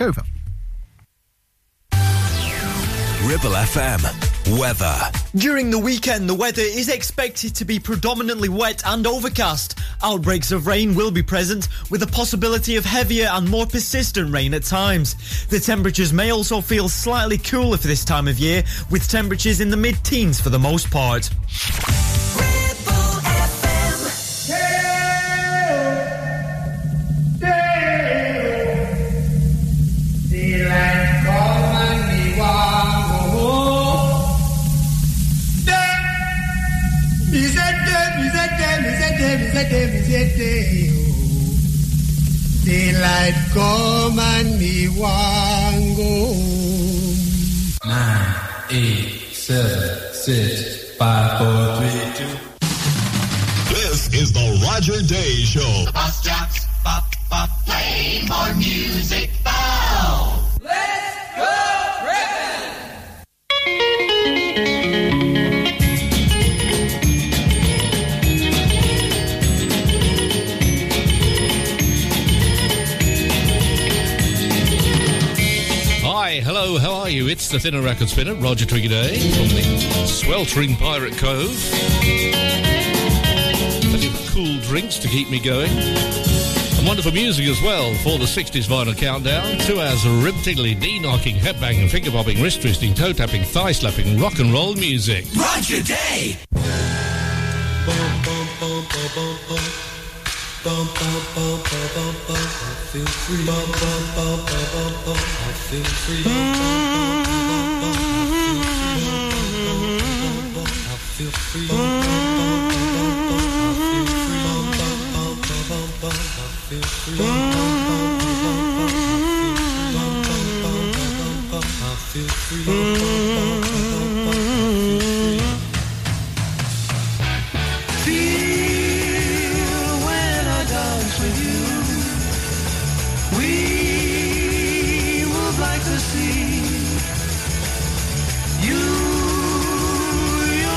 take over. Ribble FM weather. During the weekend, the weather is expected to be predominantly wet and overcast. Outbreaks of rain will be present, with the possibility of heavier and more persistent rain at times. The temperatures may also feel slightly cooler for this time of year, with temperatures in the mid-teens for the most part. Daylight come and me wan go home. 9, 8, 7, 6, 5, 4, 3, 2. This is the Roger Day Show. Bus jocks, bop, bop, play more music now. Let's go Ribbon! Hello, how are you? It's the Thinner Record Spinner, Roger Twiggy Day, from the sweltering Pirate Cove. Plenty of cool drinks to keep me going. And wonderful music as well for the 60s vinyl countdown. 2 hours of rib-tiddly, knee-knocking, head-banging, finger-bobbing, wrist-twisting, toe-tapping, thigh-slapping, rock and roll music. Roger Day! I feel free. I feel free. I feel free. I feel free. Feel when I dance with you. I feel free. I feel free.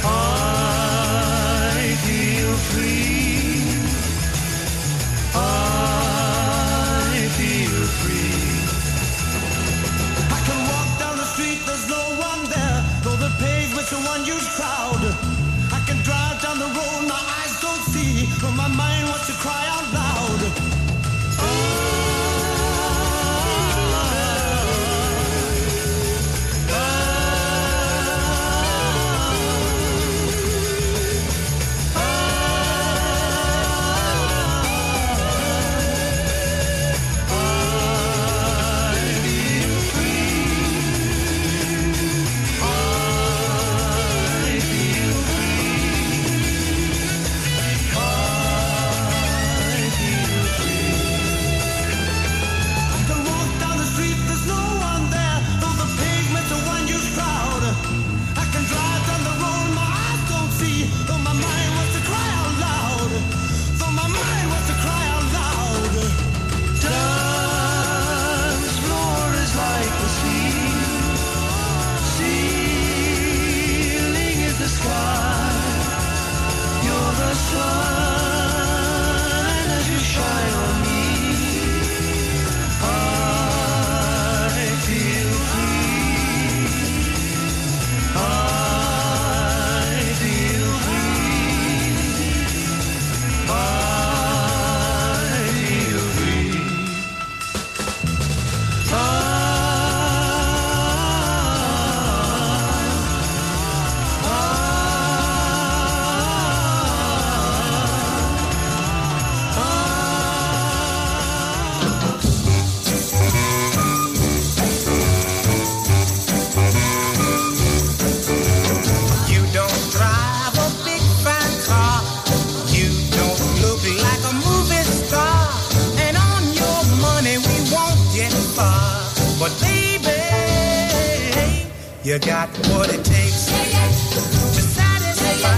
I feel free. I can walk down the street, there's no one there, though the pavement's a one-used crowd. I can drive down the road, my eyes don't see, but my mind wants to cry out loud. You got what it takes to satisfy.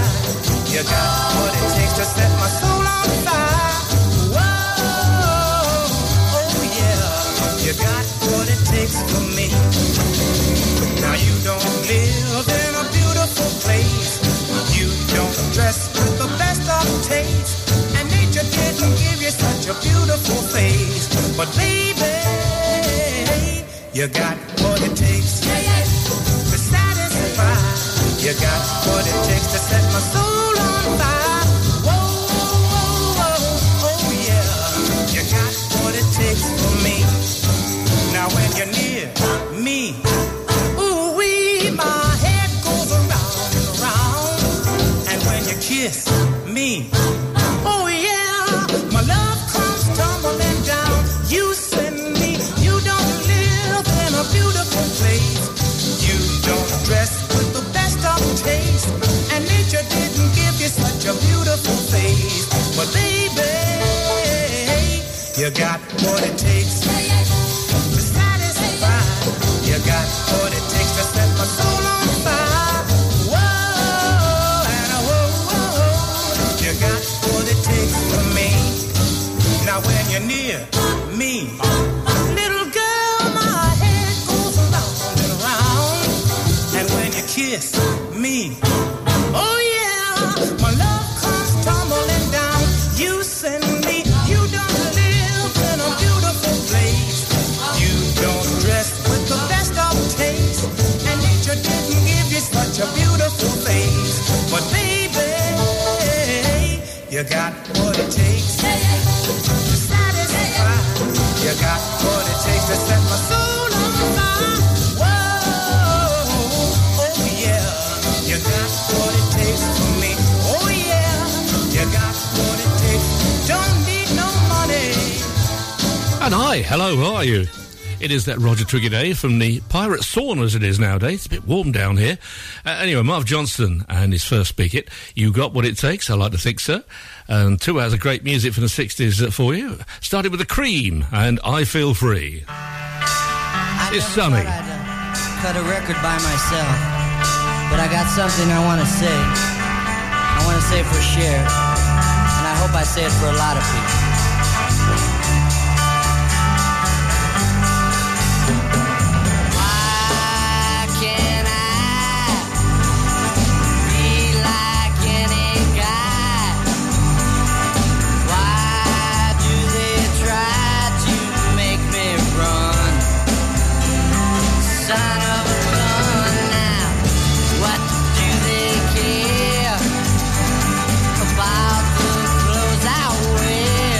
You got what it takes to set my soul on fire. Whoa, oh yeah. You got what it takes for me. Now you don't live in a beautiful place. You don't. But baby, you got what it takes to satisfy. You got what it takes to set my soul on fire. Whoa, whoa, whoa, oh yeah. You got what it takes for me. Now when you're near me, ooh wee, my head goes around and around. And when you kiss me, oh yeah, my love comes tumbling down. You send me, you don't live in a beautiful place. You don't dress with the best of taste. And nature didn't give you such a beautiful face. But baby, you got what it takes to satisfy. You got what it takes to set my soul on fire. Whoa, and whoa, whoa. You got what it takes for me. Now when you're near me, little girl, my head goes round and round. And when you kiss me, oh yeah, my love comes tumbling down. You send me, you don't live in a beautiful place. You don't dress with the best of taste. And nature didn't give you such a beautiful face. But baby, you got what it takes to satisfy. You got what it takes to set my soul on fire. Whoa, oh yeah. You got what it takes for me. Oh yeah. You got what it takes. Don't need no money. And hi, hello, how are you? It is that Roger Twiggy Day from the Pirate Sauna, as it is nowadays. It's a bit warm down here. Anyway, Marv Johnston and his first speak it. You got what it takes, I like to think so. And 2 hours of great music from the 60s for you. Started with The Cream and I Feel Free. It's Sonny. I cut a record by myself, but I got something I want to say. I want to say it for Cher, and I hope I say it for a lot of people. About the clothes I wear.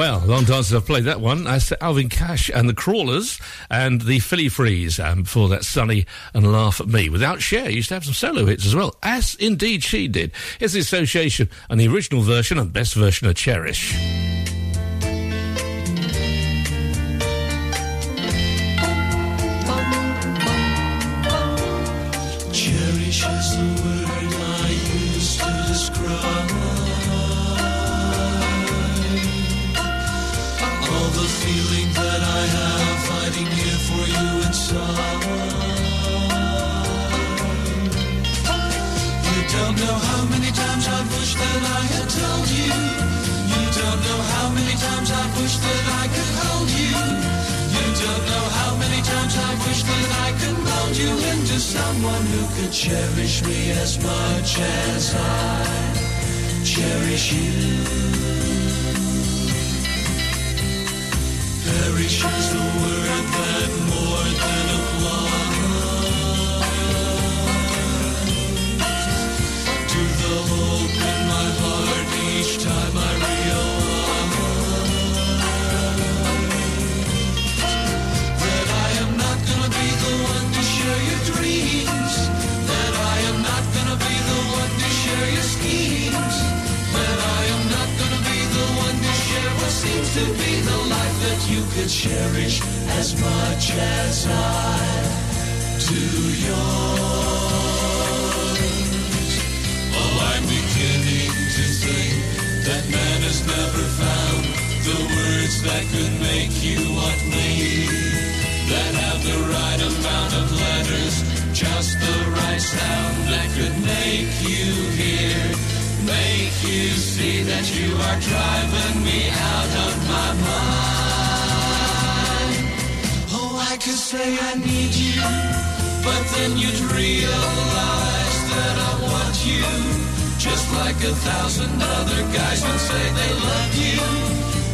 Well, long time since I've played that one. That's Alvin Cash and the Crawlers and the Philly Freeze. And before that, Sonny and Laugh at Me. Without Cher, used to have some solo hits as well, as indeed she did. It's The Association and the original version and best version of Cherish. Someone who could cherish me as much as I cherish you. Perish is the word that more than applies to the hope in my heart each time I realize that I am not gonna be the one to share your dreams, that I am not gonna be the one to share your schemes, that I am not gonna be the one to share what seems to be the life that you could cherish as much as I do yours. Oh, I'm beginning to think that man has never found the words that could make you what me, that have the right amount of letters, just the right sound that could make you hear, make you see that you are driving me out of my mind. Oh, I could say I need you, but then you'd realize that I want you, just like 1,000 other guys would say they love you,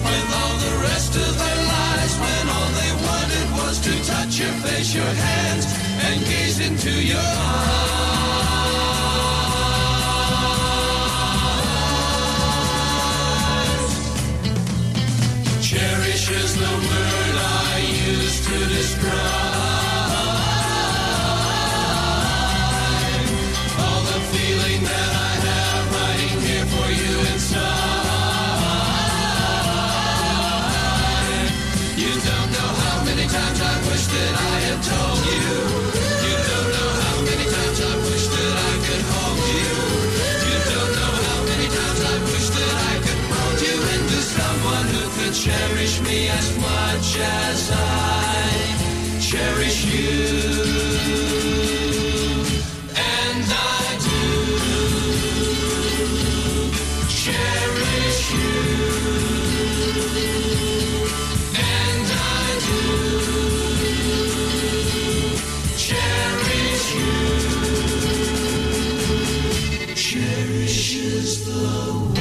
with all the rest of their lives when all they wanted was to touch your face, your hands, and gaze into your eyes. Cherish is the word I use to describe all the feeling that I have writing here for you inside. Times I wish that I had told you. You don't know how many times I wish that I could hold you. You don't know how many times I wish that I could mold you into someone who could cherish me as much as I cherish you. And I do cherish you. Cherishes the world.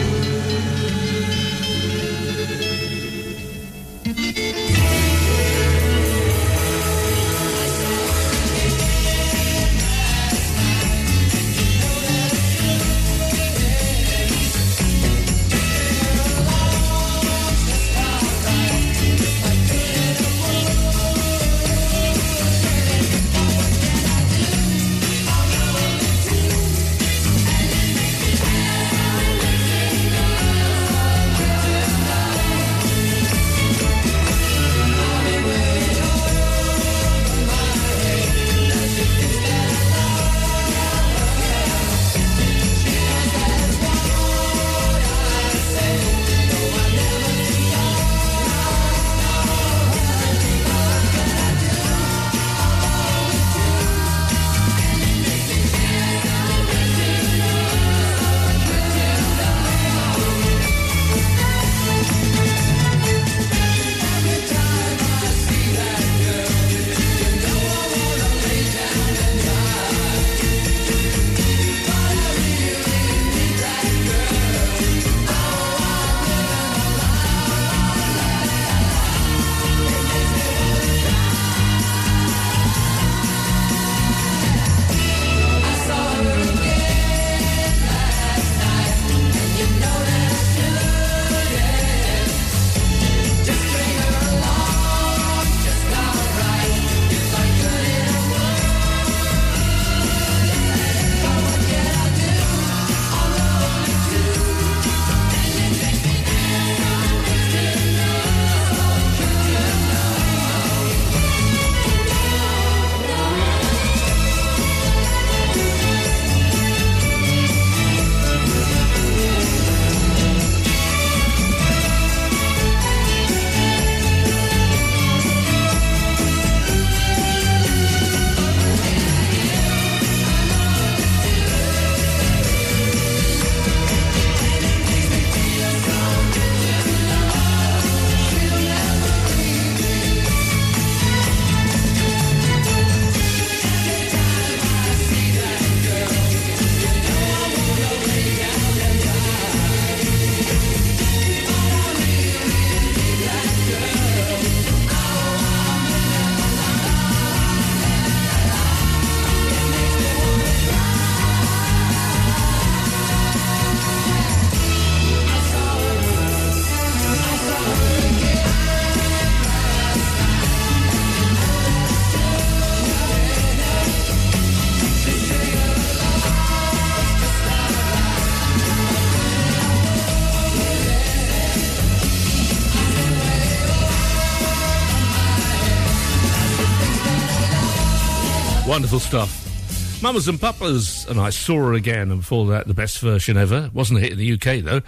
Wonderful stuff. Mamas and Papas, and I Saw Her Again, and before that, The Best Version Ever. Wasn't a hit in the UK, though,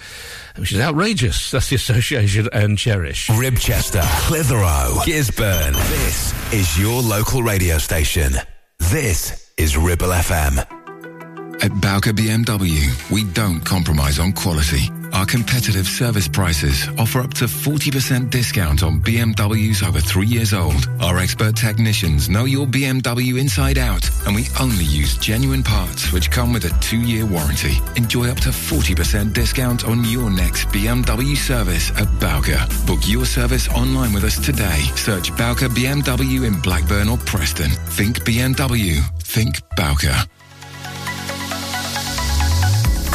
which is outrageous. That's The Association and Cherish. Ribchester, Clitheroe, Gisburn. This is your local radio station. This is Ribble FM. At Bowker BMW, we don't compromise on quality. Our competitive service prices offer up to 40% discount on BMWs over 3 years old. Our expert technicians know your BMW inside out, and we only use genuine parts which come with a 2-year warranty. Enjoy up to 40% discount on your next BMW service at Bowker. Book your service online with us today. Search Bowker BMW in Blackburn or Preston. Think BMW. Think Bowker.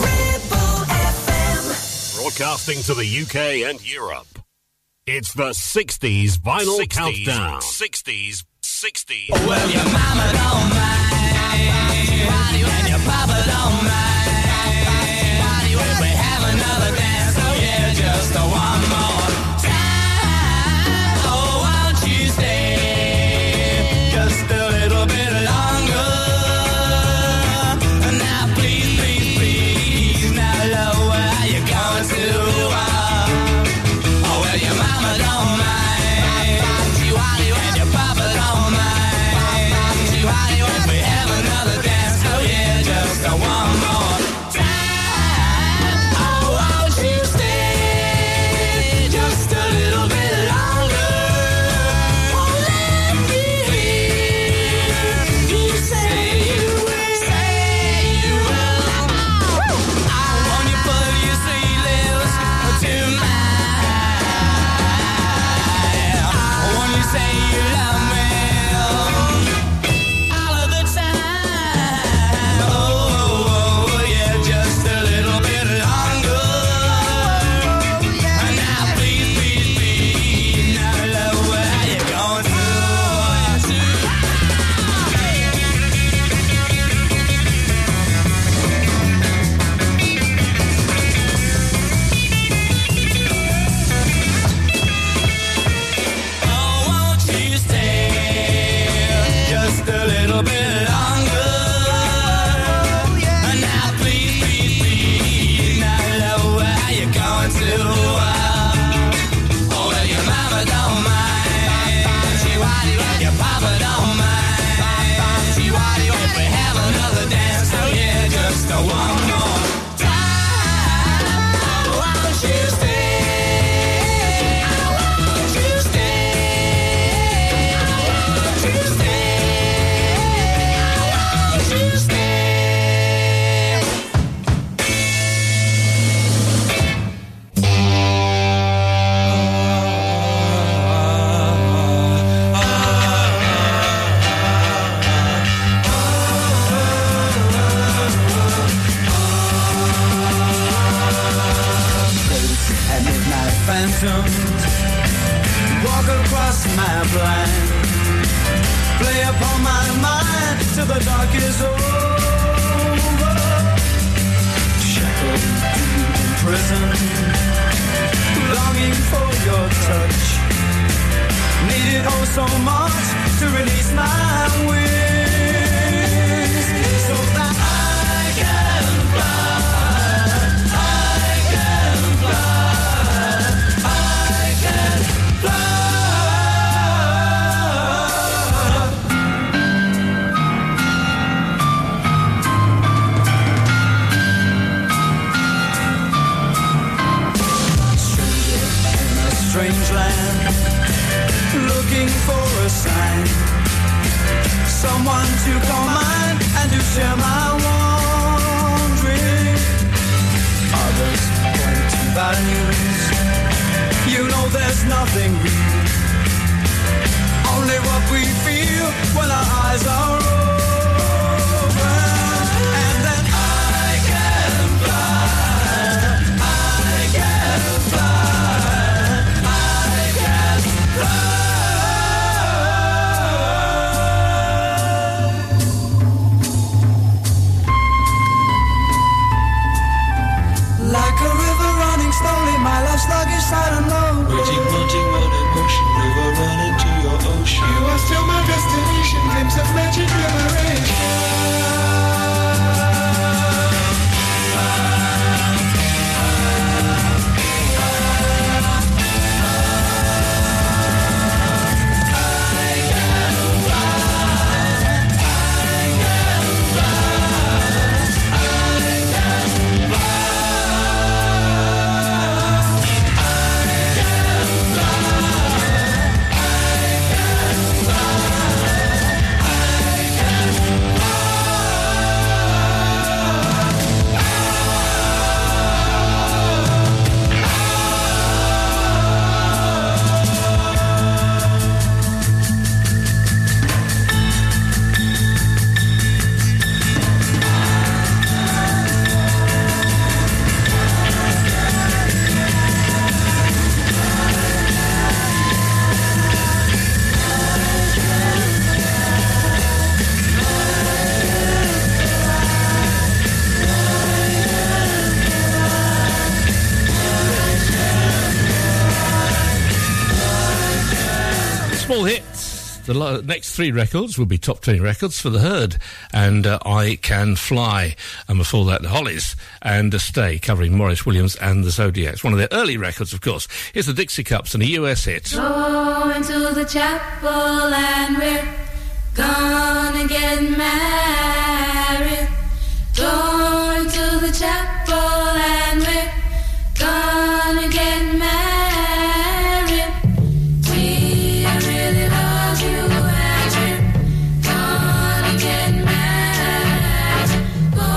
Ribble FM. Broadcasting to the UK and Europe. It's the 60s vinyl 60s, countdown. 60s. Oh, well, your mama don't mind, and your papa don't mind. If we have another dance, oh yeah, just a one more time. Oh, won't you stay just a little bit longer? Now, please, please, please, now, love, where are you going to? sign, someone to call mine and to share my wandering. Others point to values, you know there's nothing real, only what we feel when our eyes are open. And then I can fly, I can fly, I can fly. My life's sluggish, I don't know. Raging, mounting, mountain, ocean, river, run into your ocean. You are still my destination, glimpse of magic, liberation. The next three records will be top 20 records for The Herd and I Can Fly, and before that The Hollies and Stay, covering Maurice Williams and the Zodiacs. One of their early records, of course, is The Dixie Cups and a US hit. Going to the chapel and we're gonna get married. Going to the chapel and we're gonna get married.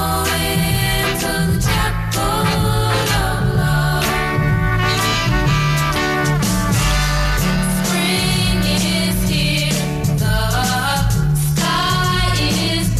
Is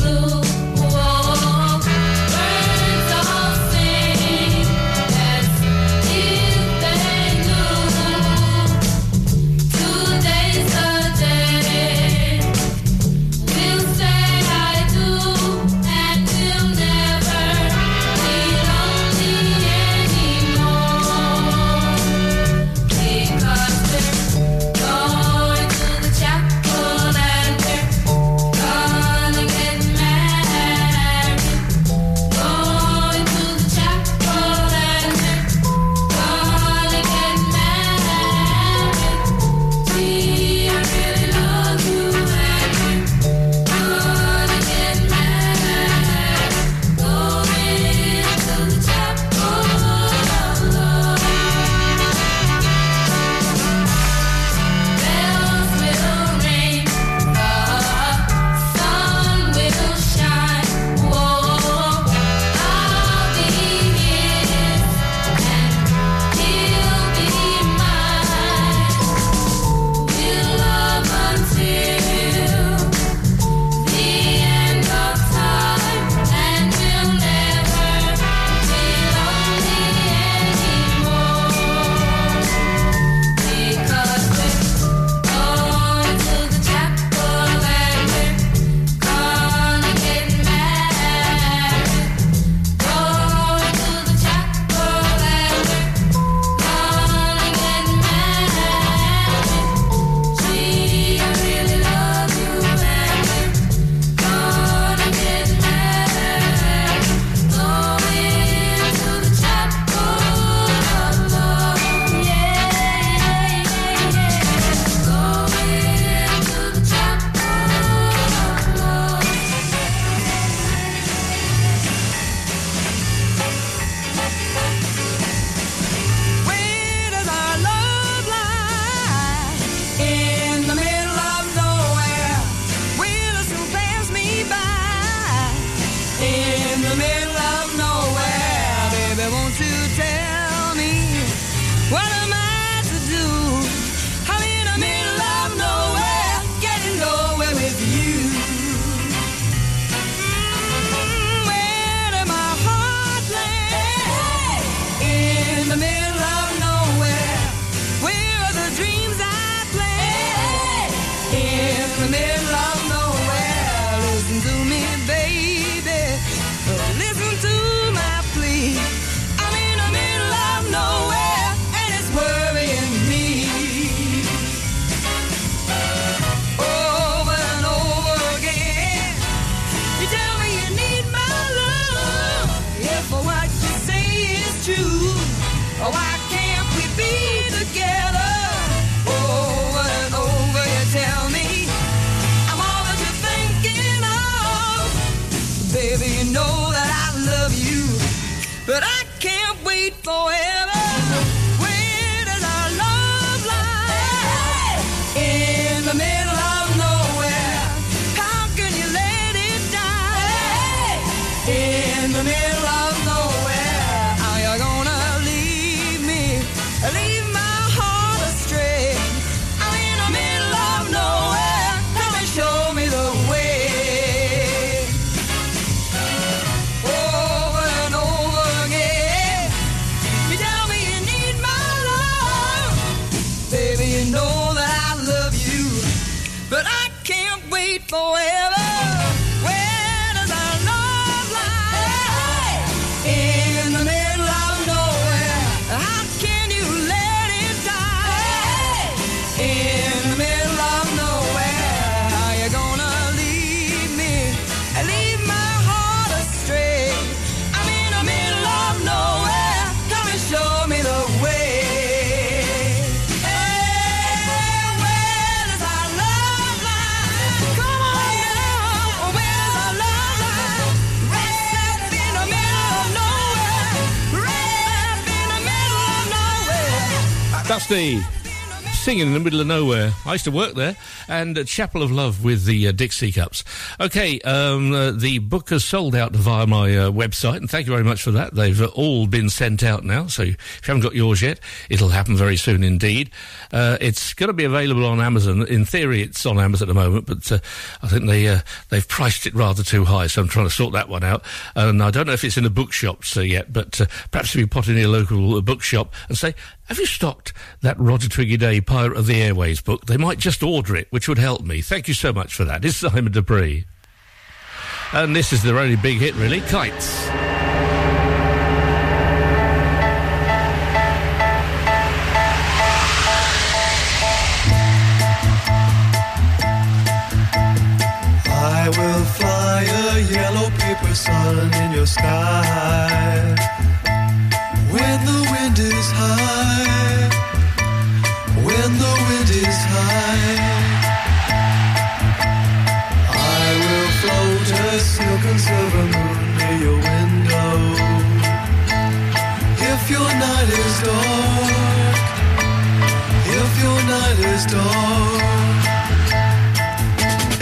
forever. That's the singing in the middle of nowhere. I used to work there. And Chapel of Love with the Dixie Cups. Okay, the book has sold out via my website, and thank you very much for that. They've all been sent out now, so if you haven't got yours yet, it'll happen very soon indeed. It's going to be available on Amazon. In theory, it's on Amazon at the moment, but I think they've priced it rather too high, so I'm trying to sort that one out. And I don't know if it's in the bookshops yet, but perhaps if you pop in your local bookshop and say, have you stocked that Roger Twiggy Day Pirate of the Airways book? They might just order it, which would help me. Thank you so much for that. It's Simon Dupree. And this is their only big hit, really, Kites. I will fly a yellow paper sun in your sky when the wind is high, when the wind is high. A silk and silver moon near your window. If your night is dark, if your night is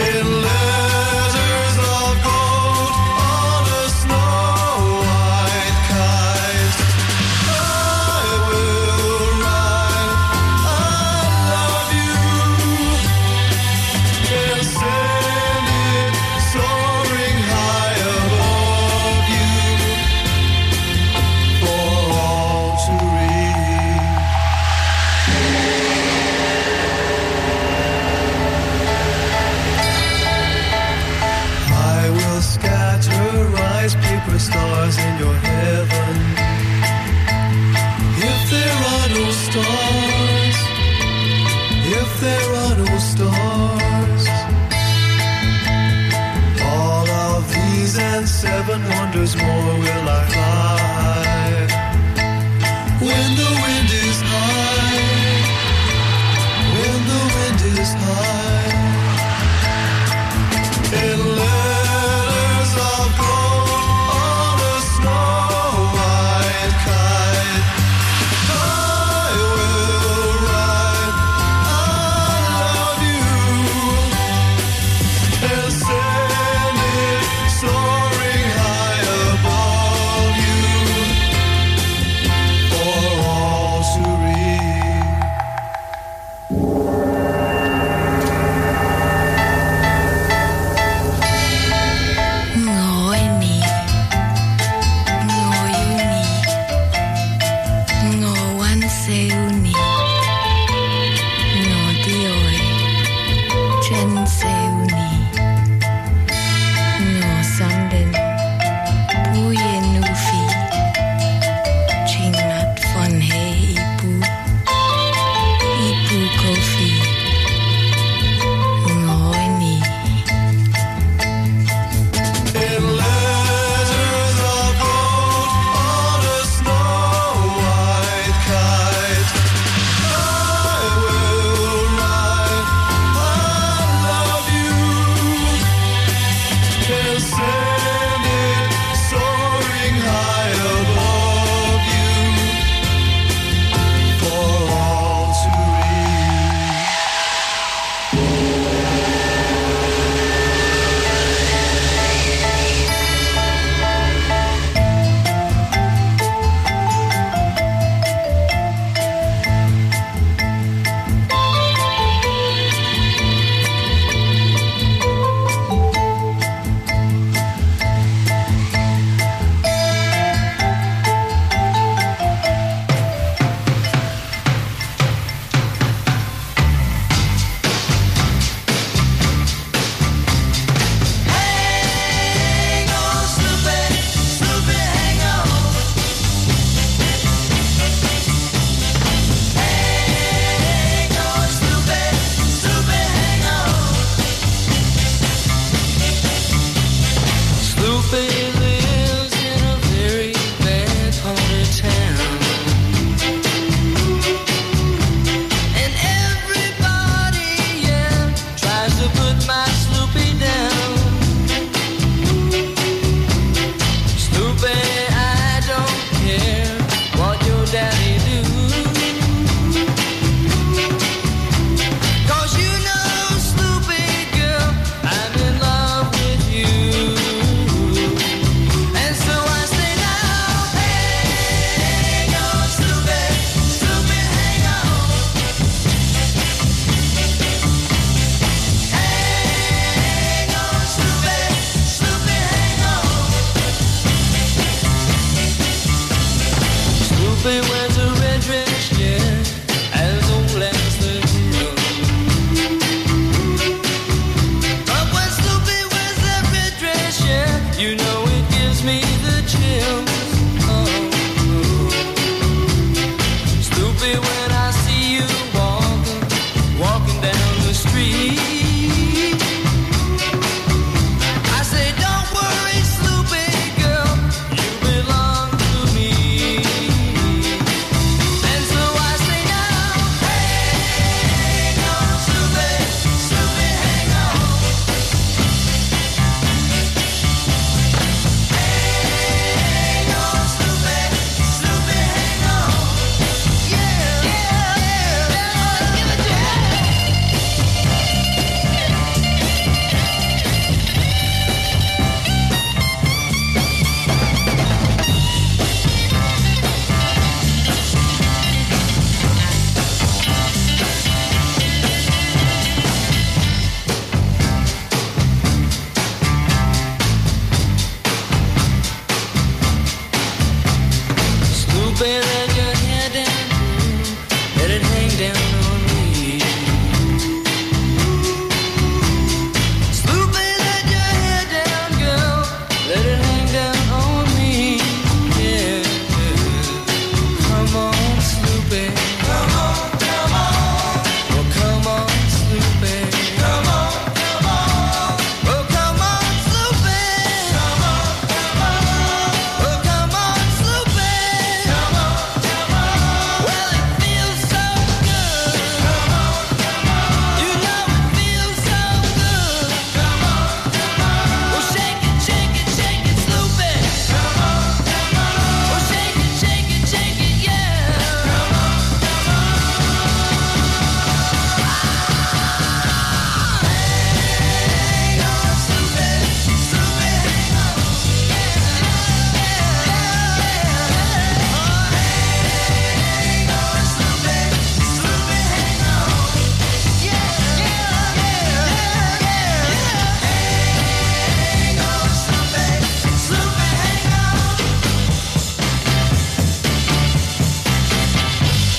dark, in letters of gold on a snow-white kite, I will ride, I love you, and send it so stars in your heaven. If there are no stars, if there are no stars, all of these and seven wonders more will I fly. When the wind is high, when the wind is high, in letters of gold.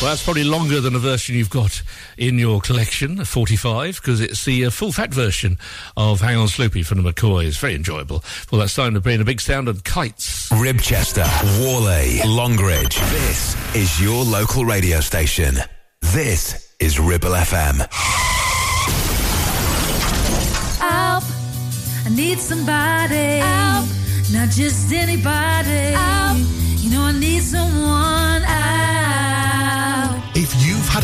Well, that's probably longer than a version you've got in your collection, 45, because it's the full-fat version of Hang On Sloopy from the McCoys. Very enjoyable. Well, that's Simon Dupree in a big sound and Kites. Ribchester, Warley, Longridge. This is your local radio station. This is Ribble FM. Alp, I need somebody. Alp, not just anybody. Alp, you know I need someone. Alp. If you've had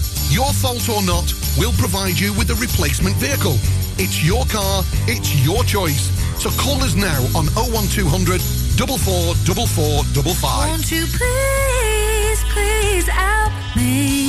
Your fault or not, we'll provide you with a replacement vehicle. It's your car, it's your choice. So call us now on 01200 444455. Won't you please help me?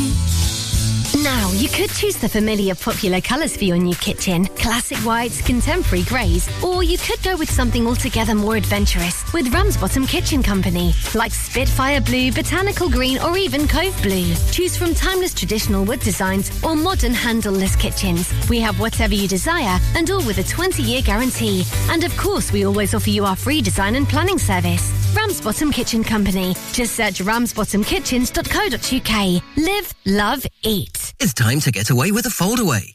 Now, you could choose the familiar popular colours for your new kitchen. Classic whites, contemporary greys. Or you could go with something altogether more adventurous with Ramsbottom Kitchen Company. Like Spitfire Blue, Botanical Green or even Cove Blue. Choose from timeless traditional wood designs or modern handleless kitchens. We have whatever you desire and all with a 20-year guarantee. And of course, we always offer you our free design and planning service. Ramsbottom Kitchen Company. Just search ramsbottomkitchens.co.uk. Live, love, eat. It's time to get away with a foldaway.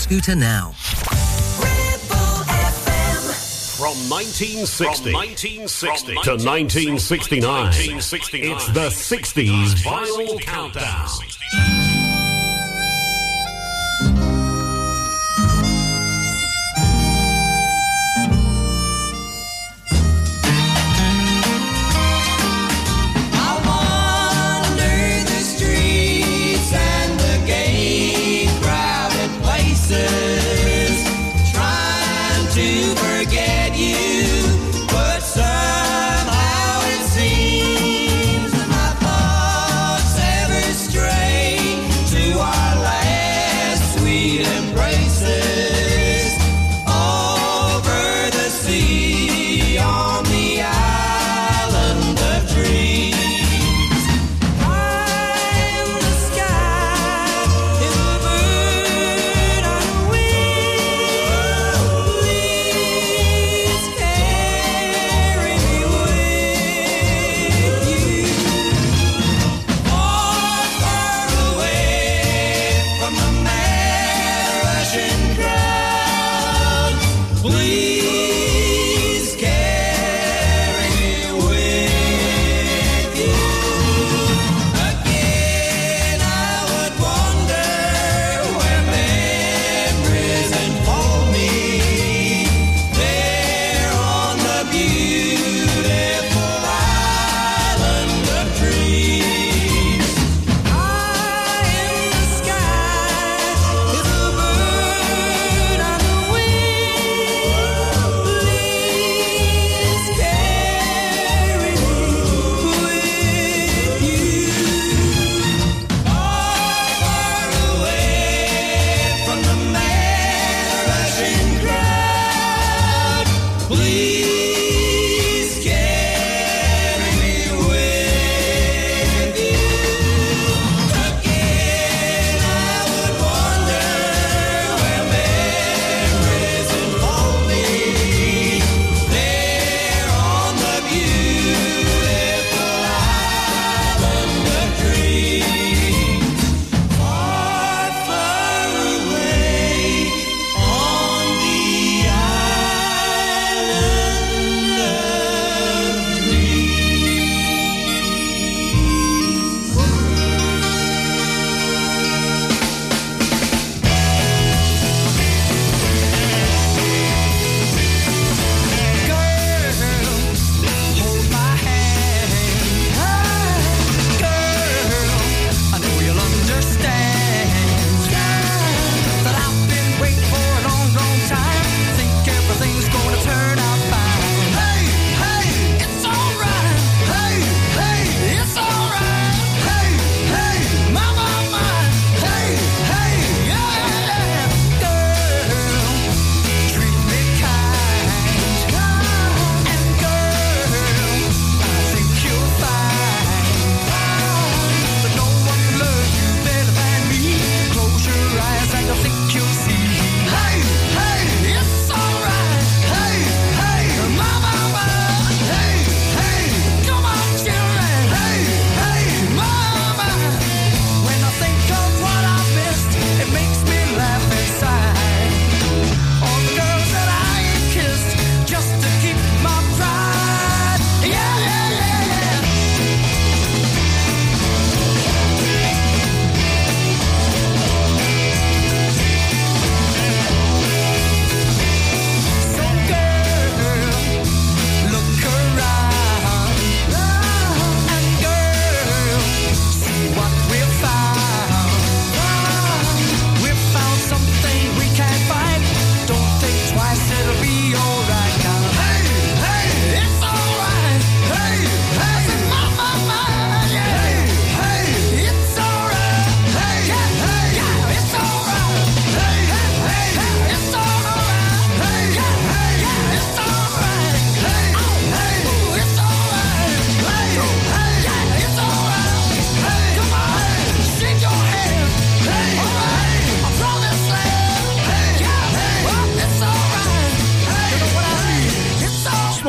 scooter now. Ribble FM. From 1960 to 1969, it's the 60s vinyl countdown.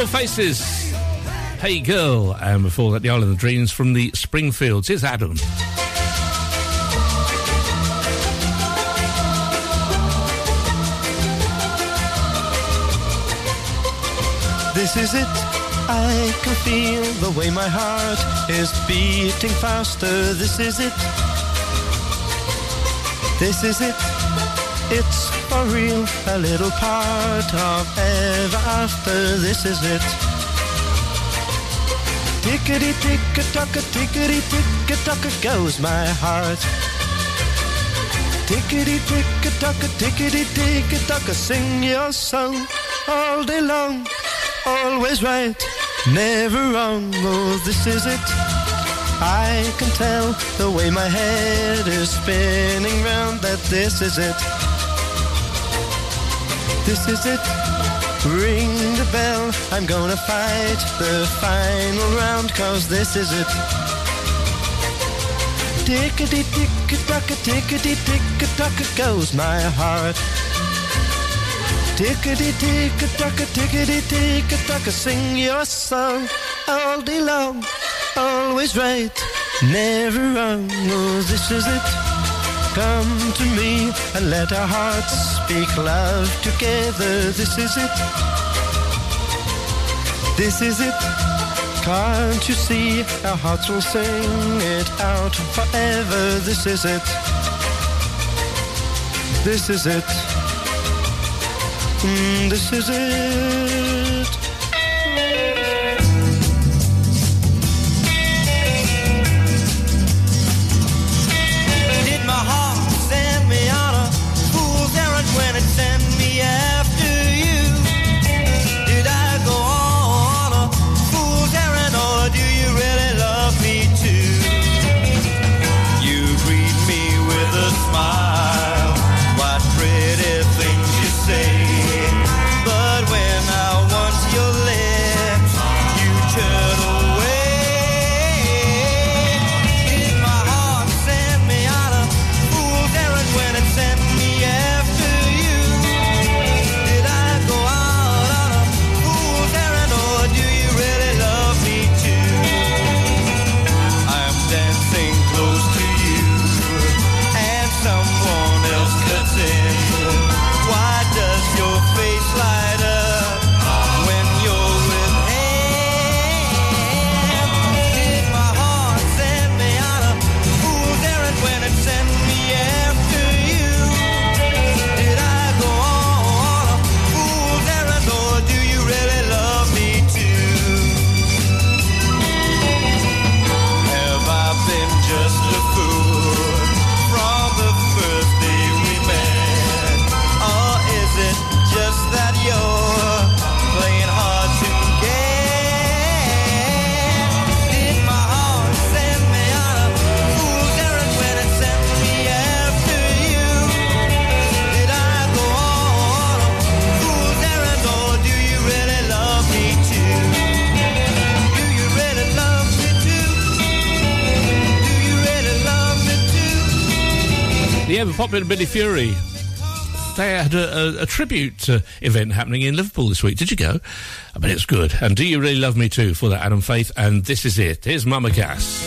Cool Faces, Hey Girl, and before that, The Island of Dreams from the Springfields. Here's Adam. This is it. I can feel the way my heart is beating faster. This is it. This is it. It's for real, a little part of ever after. This is it. Tickety tick-a-tock-a, tickety tick-a-tock-a goes my heart. Tickety tick-a-tock-a, tickety tick-a-tock-a, sing your song all day long. Always right, never wrong, oh, this is it. I can tell the way my head is spinning round that this is it. This is it. Ring the bell, I'm gonna fight the final round, cause this is it. Tickety tick-a-tock-a, tickety tick-a-tock-a goes my heart. Tickety tick-a-tock-a, tickety tick-a-tock-a, sing your song all day long, always right, never wrong, oh, this is it. Come to me and let our hearts speak love together, this is it. This is it. Can't you see our hearts will sing it out forever, this is it. This is it. This is it. Did my heart send me on a fool's errand when it sent me after you? Did I go on a fool's errand, or do you really love me too? You greet me with a smile, what pretty things you say. Popular Billy Fury. They had a tribute event happening in Liverpool this week. Did you go? I mean, it's good. And Do You Really Love Me Too for that, Adam Faith. And this is it. Here's Mama Cass.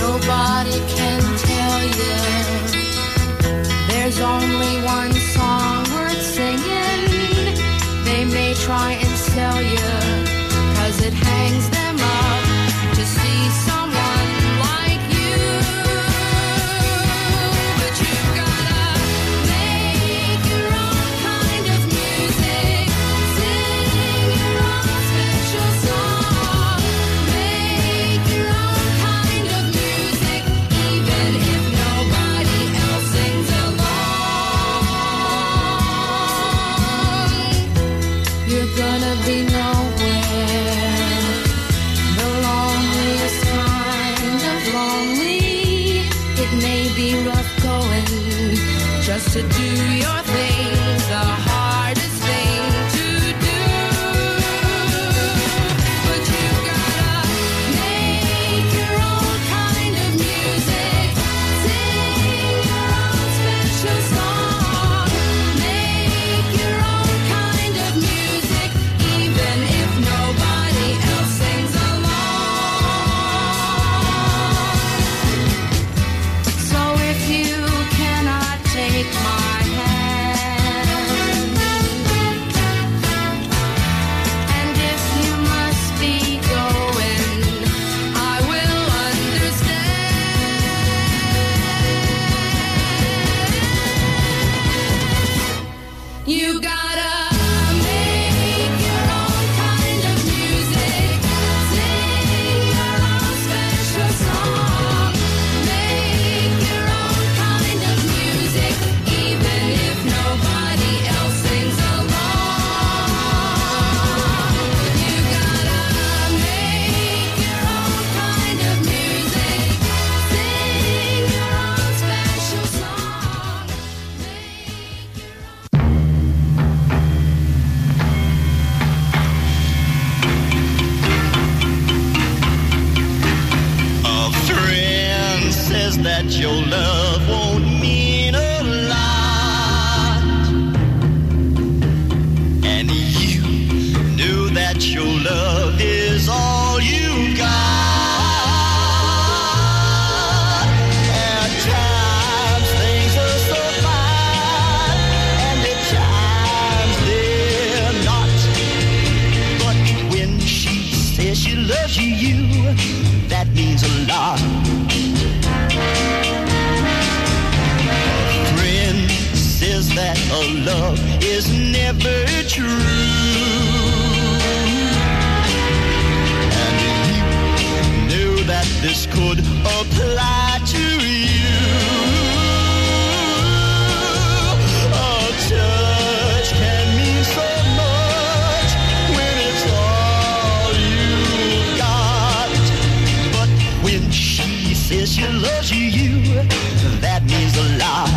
Nobody can tell you there's only one song worth singing. They may try and sell you, it hangs them up to see someone like you, but you've gotta make your own kind of music, sing your own special song, make your own kind of music, even if nobody else sings along. You're gonna be nowhere. Be rough going just to do your thing, the hardest thing to do, but you gotta make your own kind of music, sing your own. your love won't mean a lot. And you knew that your love is all you got. That means a lot. A friend says that a love is never true, and you knew that this could apply to you. She loves you, that means a lot.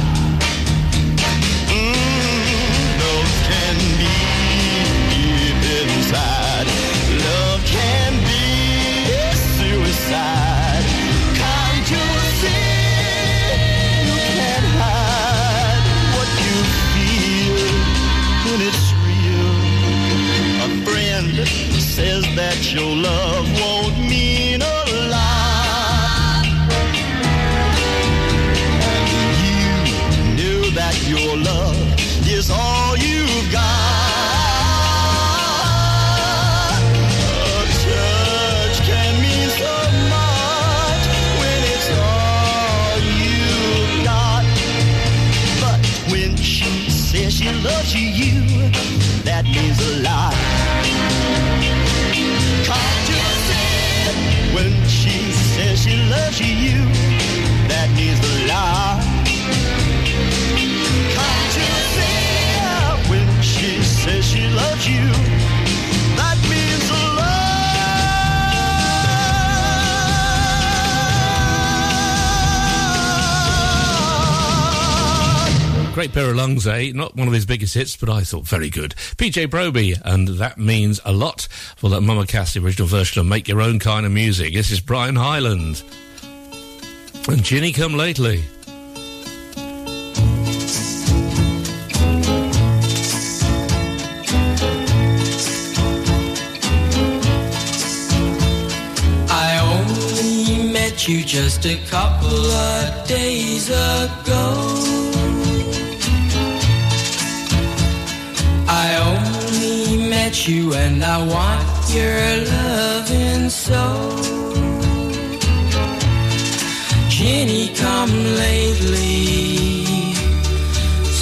Love can be deep inside. Love can be suicide. Come to see, you can't hide what you feel when it's real. A friend says that your love won't mean a lot. Your love is all you've got. A touch can mean so much when it's all you've got. But when she says she loves you, that means a lot. Can't you see? When she says she loves you, that means a lot. Says she loves you, that means a lot. Great pair of lungs, eh? Not one of his biggest hits, but I thought very good. PJ Proby, and that means a lot, for that Mama Cass, the original version of Make Your Own Kind of Music. This is Brian Hyland and Ginny Come Lately. You just a couple of days ago. I only met you and I want your loving soul. Ginny, come lately,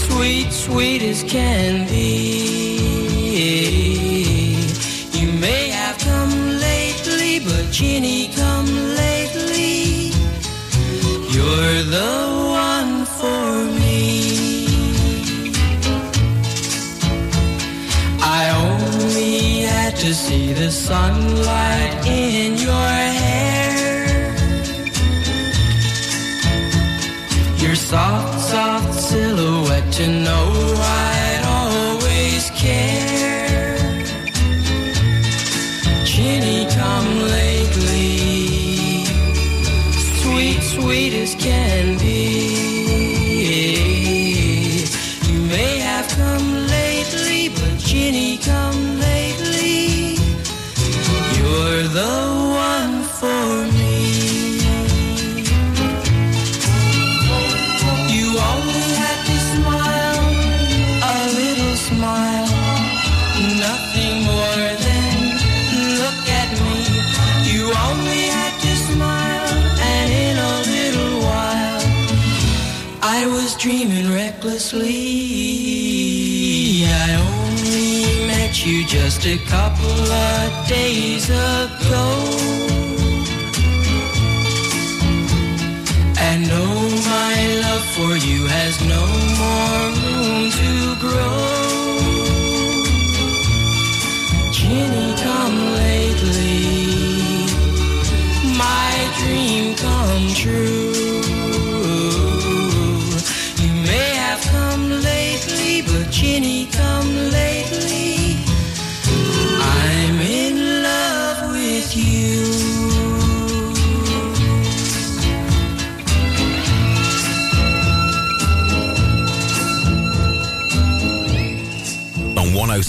sweet, sweet as can be. You may have come lately, but Ginny, come lately. You're the one for me. I only had to see the sunlight in your hair. Your soft, soft silhouette to know I'd always care. Ginny, come lately, sweet as can be. You may have come lately, but Ginny, come lately. You're the one for me. You only had to smile, a little smile, nothing more than look at me. You only had to smile, and in a I was dreaming recklessly. I only met you just a couple of days ago, and oh, my love for you has no more room to grow. Ginny, come lately, my dream come true. Come lately, but Ginny, come lately, I'm in love with you.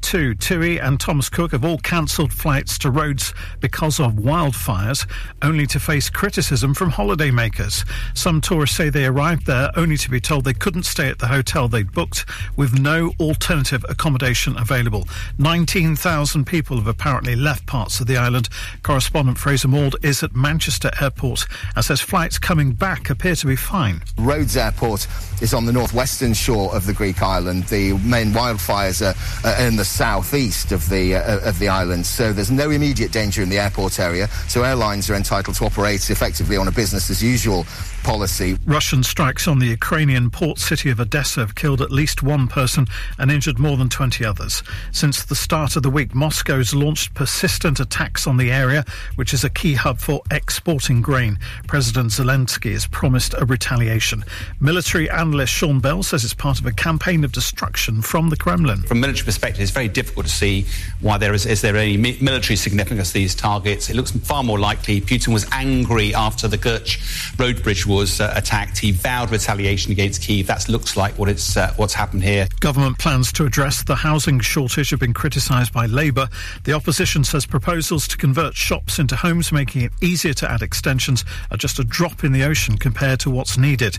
2, Tui and Thomas Cook have all cancelled flights to Rhodes because of wildfires, only to face criticism from holidaymakers. Some tourists say they arrived there only to be told they couldn't stay at the hotel they'd booked, with no alternative accommodation available. 19,000 people have apparently left parts of the island. Correspondent Fraser Mauld is at Manchester Airport and says flights coming back appear to be fine. Rhodes Airport is on the northwestern shore of the Greek island. The main wildfires are in the southeast of the island, so there's no immediate danger in the airport area, so airlines are entitled to operate effectively on a business-as-usual policy. Russian strikes on the Ukrainian port city of Odessa have killed at least one person and injured more than 20 others. Since the start of the week, Moscow's launched persistent attacks on the area, which is a key hub for exporting grain. President Zelensky has promised a retaliation. Military analyst Sean Bell says it's part of a campaign of destruction from the Kremlin. From a military perspective, it's very difficult to see why there is any military significance to these targets. It looks far more likely Putin was angry after the Kerch road bridge was attacked. He vowed retaliation against Kyiv. That looks like what's happened here. Government plans to address the housing shortage have been criticised by Labour. The opposition says proposals to convert shops into homes, making it easier to add extensions, are just a drop in the ocean compared to what's needed.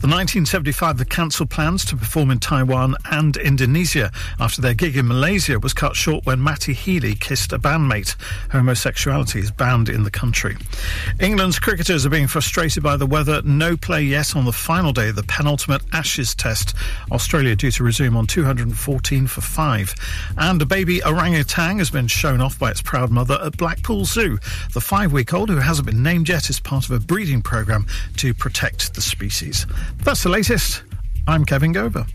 The 1975 had cancelled plans to perform in Taiwan and Indonesia after their gig in Malaysia was cut short when Matty Healy kissed a bandmate. Homosexuality is banned in the country. England's cricketers are being frustrated by the weather. No play yet on the final day of the penultimate Ashes Test. Australia due to resume on 214 for 5. And a baby orangutan has been shown off by its proud mother at Blackpool Zoo. The 5-week-old, who hasn't been named yet, is part of a breeding programme to protect the species. That's the latest. I'm Kevin Gober.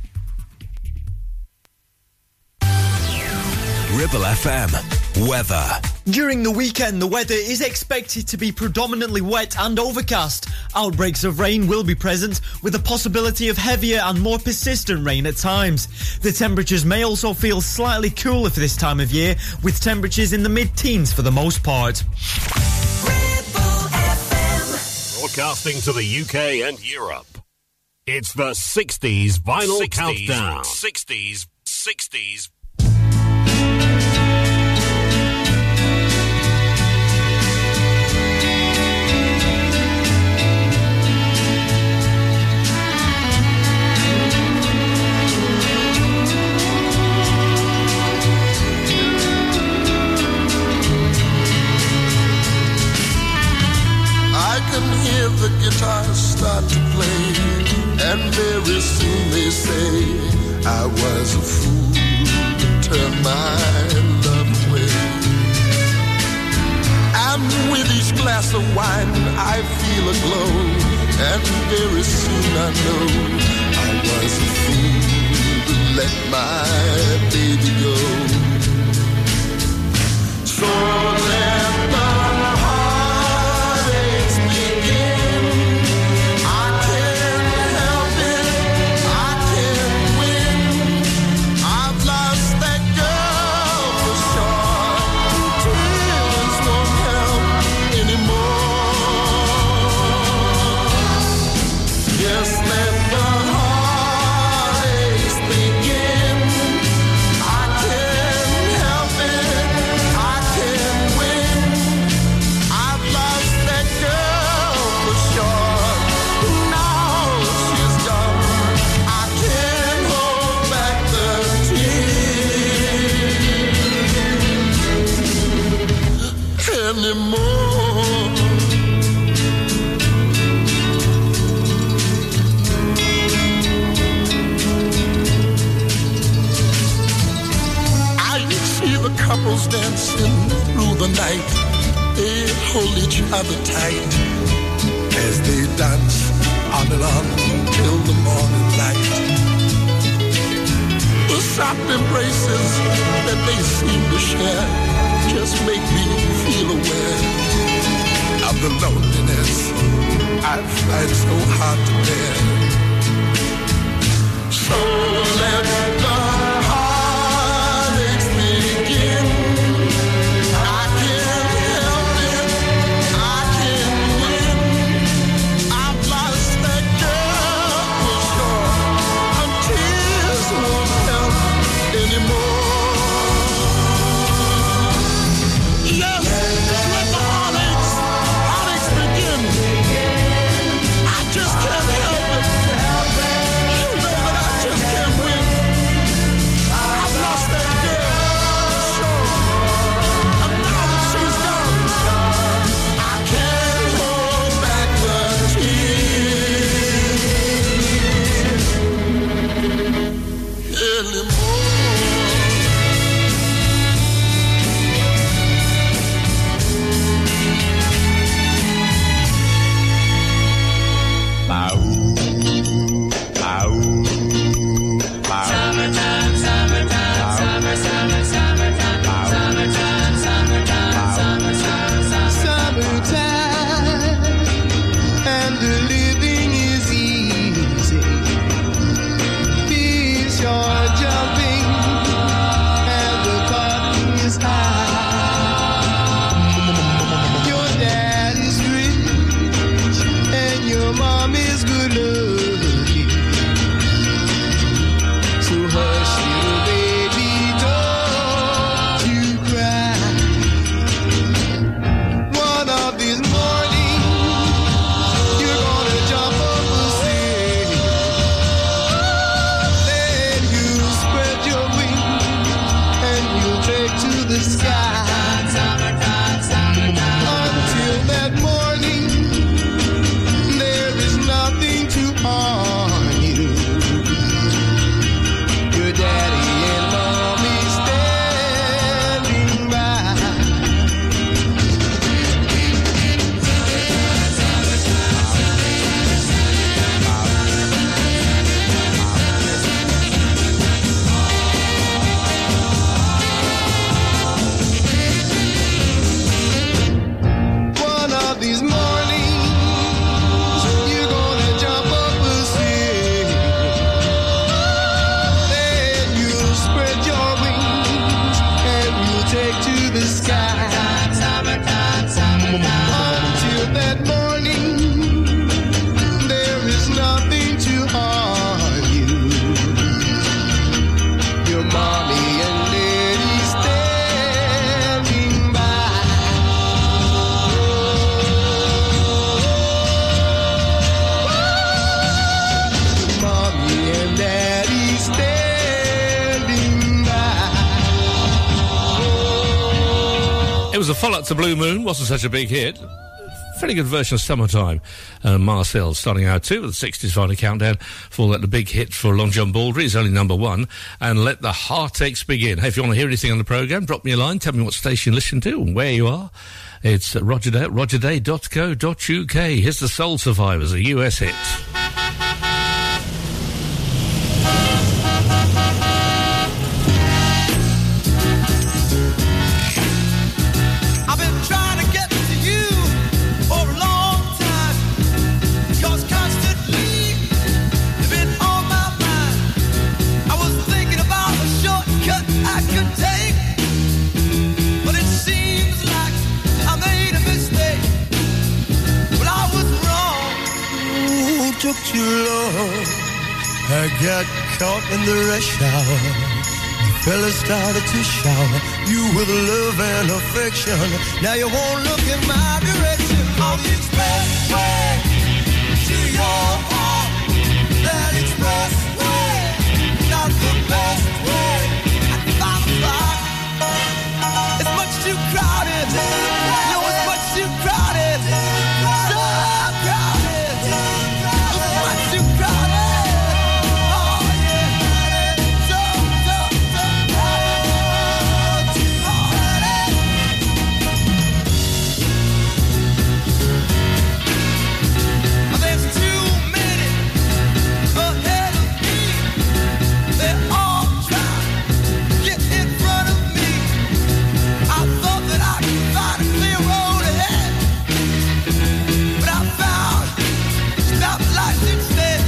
Ribble FM weather. During the weekend, the weather is expected to be predominantly wet and overcast. Outbreaks of rain will be present, with the possibility of heavier and more persistent rain at times. The temperatures may also feel slightly cooler for this time of year, with temperatures in the mid-teens for the most part. Ribble FM. Broadcasting to the UK and Europe. It's the 60s vinyl 60s, countdown. 60s, 60s. The guitars start to play, and very soon they say I was a fool to turn my love away. And with each glass of wine I feel a glow, and very soon I know I was a fool to let my baby go. So let the heartaches begin. Couples dancing through the night, they hold each other tight as they dance on and on till the morning light. The soft embraces that they seem to share just make me feel aware of the loneliness I find so hard to bear. So let the heart begin. early morning. Ow, ow, ow. Summertime, summertime, summer, summer, summertime. Summertime, summertime, summer, summer, summer. Summertime, and the living is easy. Fish are jumping, and the cotton is high. Your dad is rich, and your mom is good looking. So hush, little baby, don't you cry. One of these mornings, you're gonna jump up a ceiling. Then you spread your wings, and you'll take to the sky. Until that morning, there is nothing to harm you. Your daddy and mommy standing by. One of these mornings, you're gonna jump up a ceiling. Then you'll spread your wings and you'll take to the sky. Until that morning, there is nothing to harm you. Your mommy and daddy standing by. Mommy and daddy standing by. It was a follow-up to Blue Moon, wasn't such a big hit. Fairly good version of Summertime. Marcel starting out two with the 60s final countdown. For that, the big hit for Long John Baldry is only number one. And Let the Heartaches Begin. Hey, if you want to hear anything on the programme, drop me a line, tell me what station you listen to and where you are. It's Roger Day at rogerday.co.uk. Here's The Soul Survivors, a US hit. I've been trying to get to you for a long time, 'cause constantly you've been on my mind. I was thinking about a shortcut I could take, but it seems like I made a mistake. Well, I was wrong. Ooh, took too long. I got caught in the rush hour. The fella started to shower you with love and affection. Now you won't look in my direction. On the expressway to your heart, that expressway, not the best way. I found out it's much too crowded. No, it's much too crowded. So crowded. It's much too crowded. Oh yeah, so crowded. Too crowded. There's too many ahead of me. They're all trying to get in front of me. I thought that I could find a clear road ahead, but I found stoplights instead.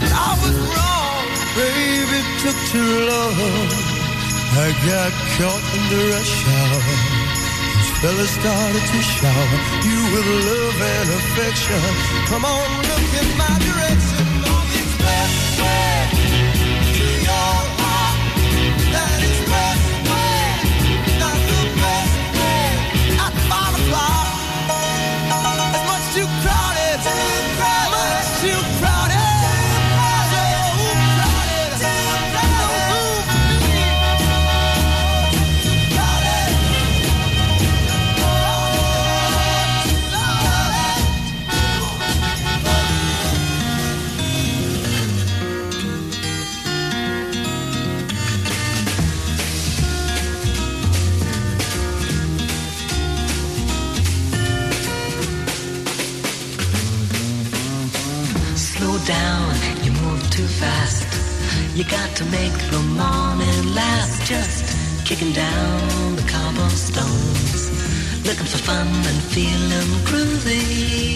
But I was wrong. Baby, it took too long. I got caught in the rush hour. This fella started to shower you with love and affection. Come on, look in my direction. On the expressway to your heart, that expressway, not the best way. At 5 o'clock, it's much too crowded. Much too crowded. So crowded. fast. You got to make the morning last. Just kicking down the cobblestones, looking for fun and feeling groovy.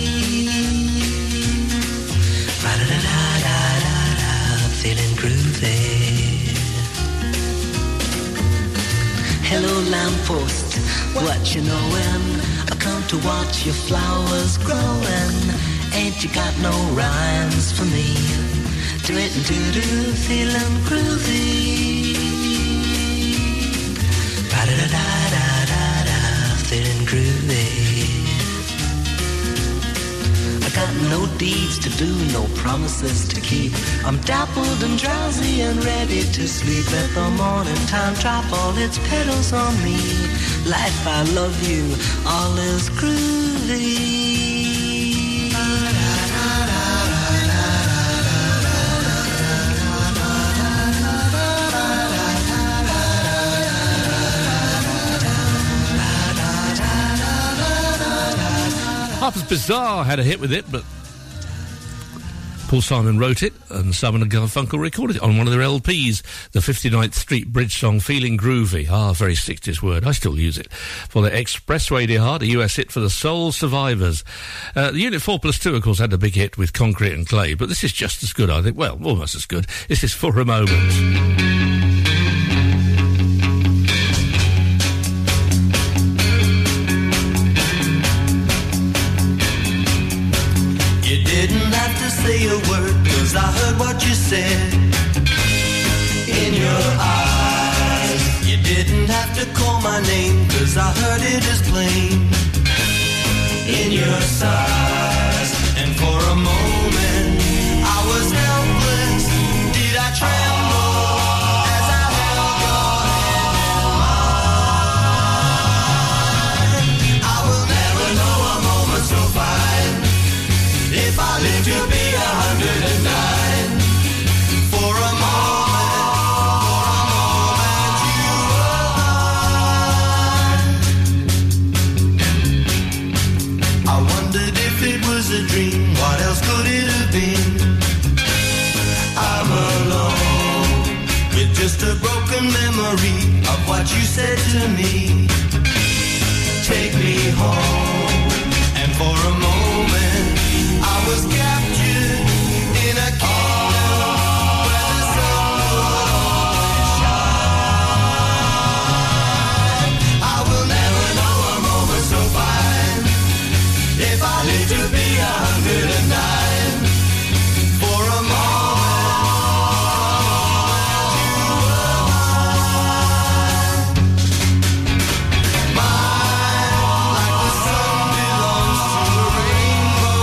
Ra-da-da-da-da-da, feeling groovy. Hello lamppost, what you knowin'? I come to watch your flowers growin'. Ain't you got no rhymes for me? Do it and do-do, feelin' groovy. Ra-da-da-da-da-da, feelin' groovy. I got no deeds to do, no promises to keep. I'm dappled and drowsy and ready to sleep. Let the morning time drop all its petals on me. Life, I love you, all is groovy. Harper's Bazaar had a hit with it, but Paul Simon wrote it and Simon and Garfunkel recorded it on one of their LPs, the 59th Street Bridge song, Feeling Groovy. Ah, very 60s word. I still use it. For the Expressway to Heart, a US hit for the Soul Survivors. The Unit 4 Plus 2, of course, had a big hit with Concrete and Clay, but this is just as good, I think. Well, almost as good. This is For a Moment. Say a word, 'cause I heard what you said. In your eyes, you didn't have to call my name, 'cause I heard it as plain. In your sighs, and for a moment I was helpless. Did I tremble as I held your hand in mine? I will never know a moment so fine. If I live to be 109, for a moment you were mine. I wondered if it was a dream, what else could it have been? I'm alone, with just a broken memory of what you said to me. Take me home, and for a moment I was captured in a kingdom where the sun would always shine. I will never know a moment so fine if I live to be 109. For a moment you were mine, mine like the sun belongs to a rainbow.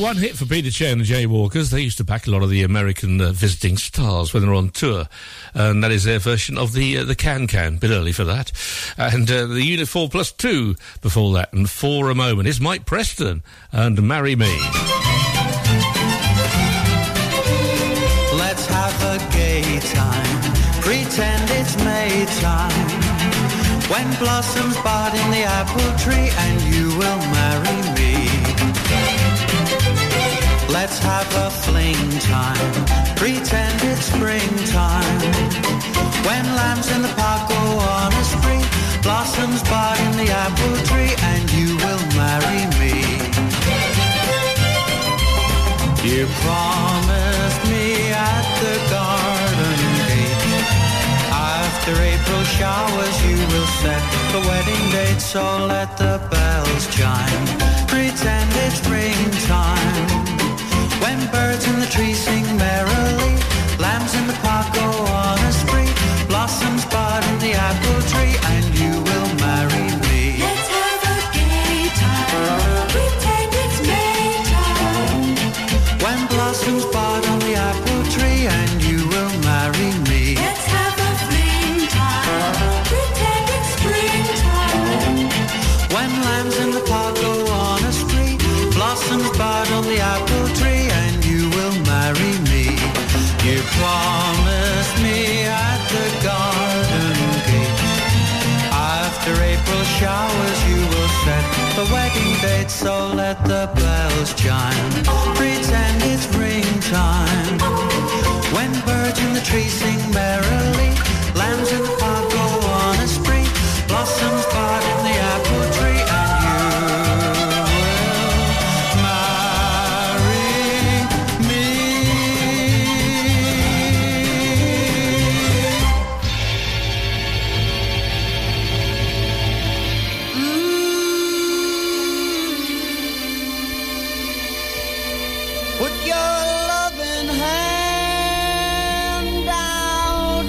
one hit for Peter Chen and the Jaywalkers. They used to back a lot of the American visiting stars when they were on tour, and that is their version of the Can-Can. Bit early for that. And the Unit 4 Plus 2 before that. And for a moment, it's Mike Preston and Marry Me. Let's have a gay time, pretend it's May time, when blossoms bud in the apple tree and you will marry me. Let's have a fling time, pretend it's springtime, when lambs in the park go on a spree, blossoms bud in the apple tree and you will marry me. You promised me at the garden gate, after April showers you will set the wedding date, so let the bells chime, pretend it's springtime, when birds in the trees sing merrily, lambs in the park go on a spree, blossoms bud in the apple tree and you will marry me. Let's have a gay time, pretend it's May time, when blossoms bud on the apple tree and you will marry me. Let's have a fling time, pretend it's springtime, when lambs in the park go on a spree, blossoms bud on the apple tree and you will marry me. You promised me at the garden gate, after April showers you will set the wedding date, so let the bells chime, pretend it's springtime, when birds in the trees sing merrily, lambs in the park go on a spree, blossoms bud in the apple tree and you will marry me. Put your loving hand out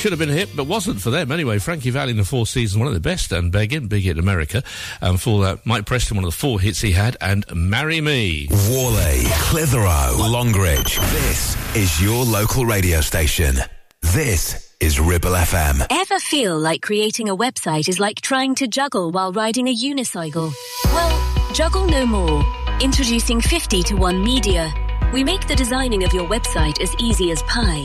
should have been a hit, but wasn't for them anyway. Frankie Valli in the Four Seasons, one of the best, and Beggin', big hit in America. For that, Mike Preston, one of the four hits he had, and Marry Me. Warley, Clitheroe, Longridge. This is your local radio station. This is Ribble FM. Ever feel like creating a website is like trying to juggle while riding a unicycle? Well, juggle no more. Introducing 50 to 1 Media. We make the designing of your website as easy as pie.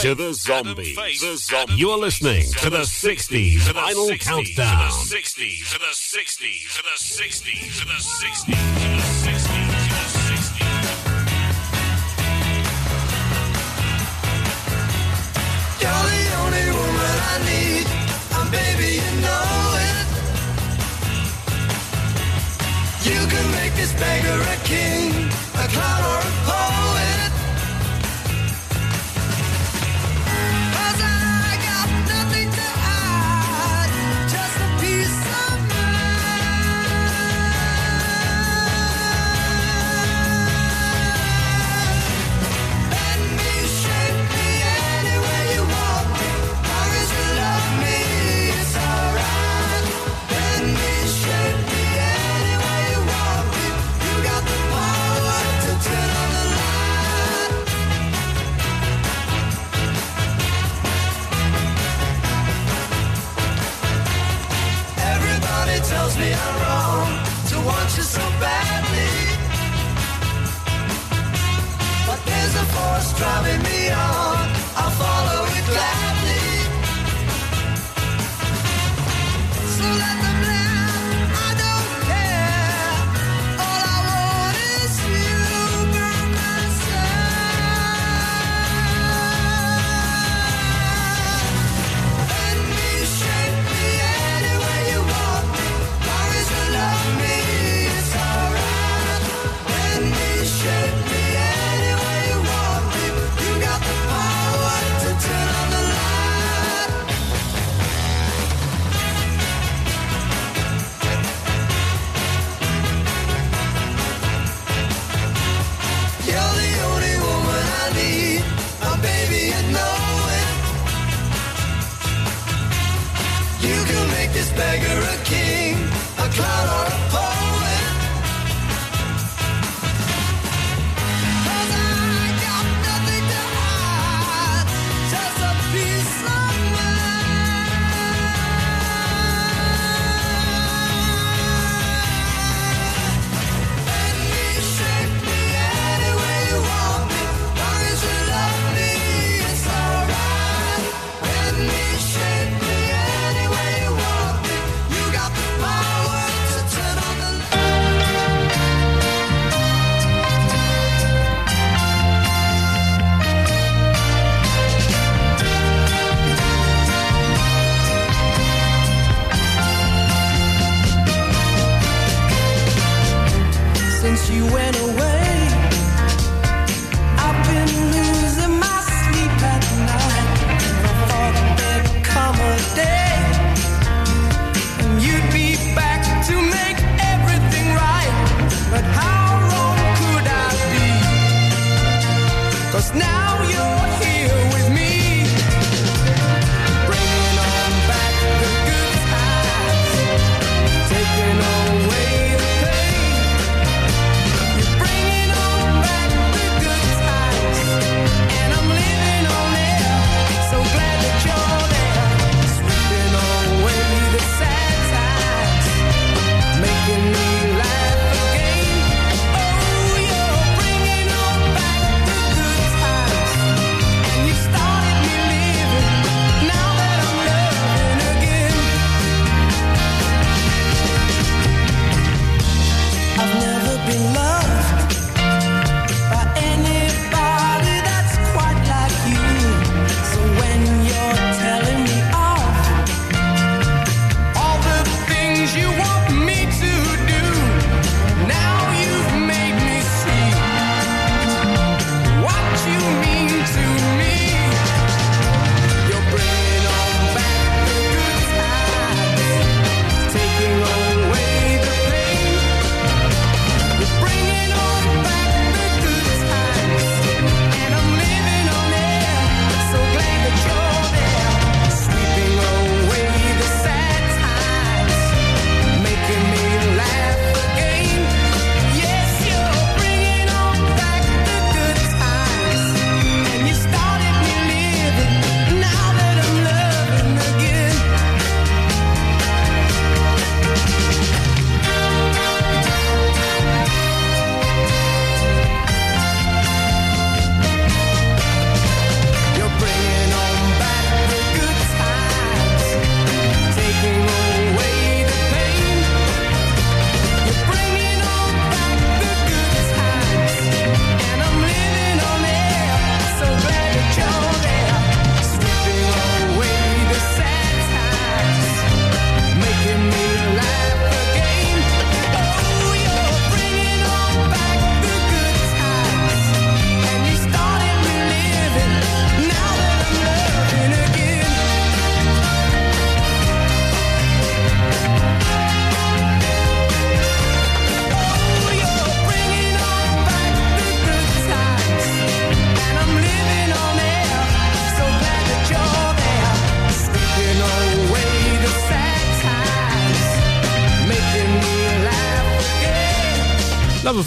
to the Zombies. You're listening to the 60s Vinyl Countdown. You're the only woman I need, and baby, you know it. You can make this beggar a king, a clown or a poet. Tells me I'm wrong to want you so badly, but there's a force driving me on. I'll follow it gladly. So let them laugh, I don't care. All I want is you by my side. Let me shape me any way you want me. Love me, it's alright. Let me shape me any way you want me. You got the power. 'cause now you're here with me. Bringing on back the good times, taking away the pain. You're bringing on back the good times, and I'm living on it. So glad that you're there, sweeping away the sad times, making me laugh.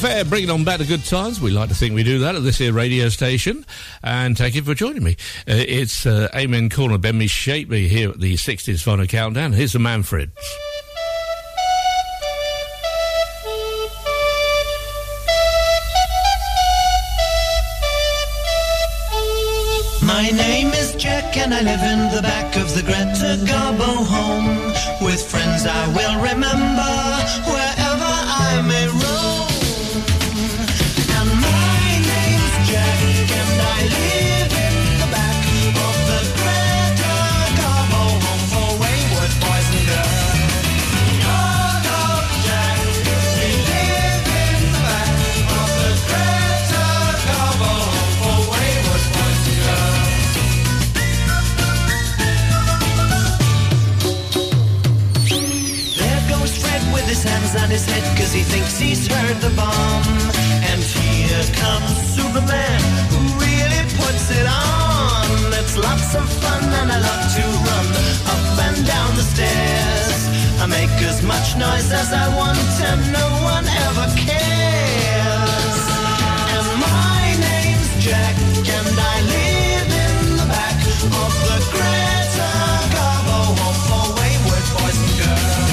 Fair, bringing on back the good times. We like to think we do that at this here radio station. And thank you for joining me. It's Amen Corner, Ben Me Shape Me here at the 60s Final Countdown. Here's the Manfreds. My name is Jack and I live in the back of the Greta Garbo home. With friends I will remember wherever I may roam. On his head cause he thinks he's heard the bomb. And here comes Superman who really puts it on. It's lots of fun and I love to run up and down the stairs. I make as much noise as I want and no one ever cares. And my name's Jack and I live in the back of the Greta Garbo home for wayward boys and girls.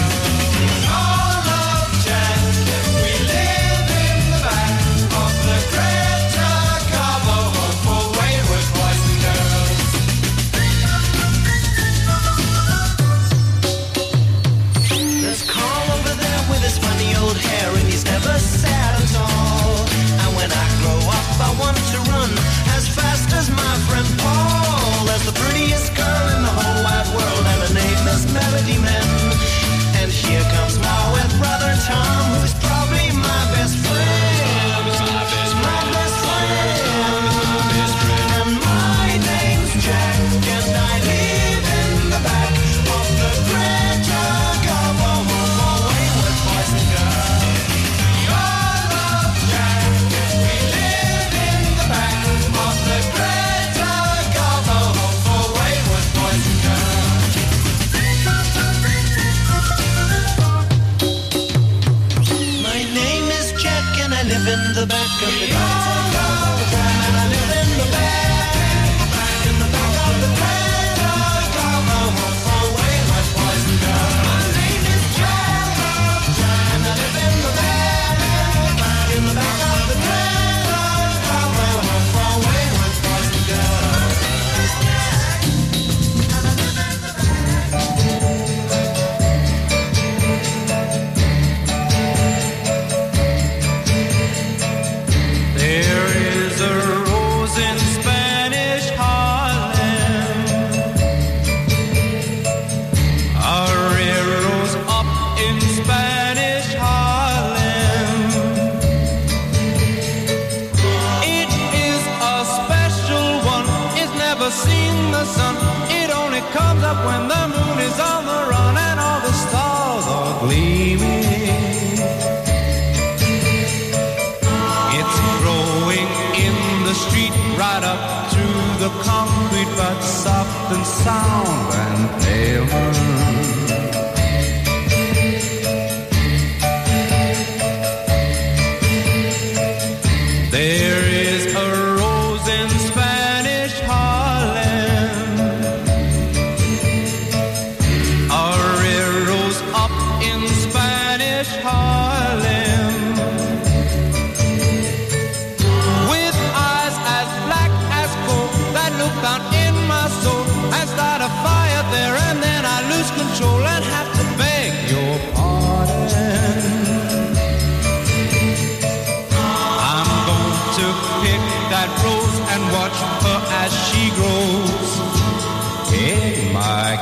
Hair and he's never right up to the concrete, but soft and sound and pale. She grows in my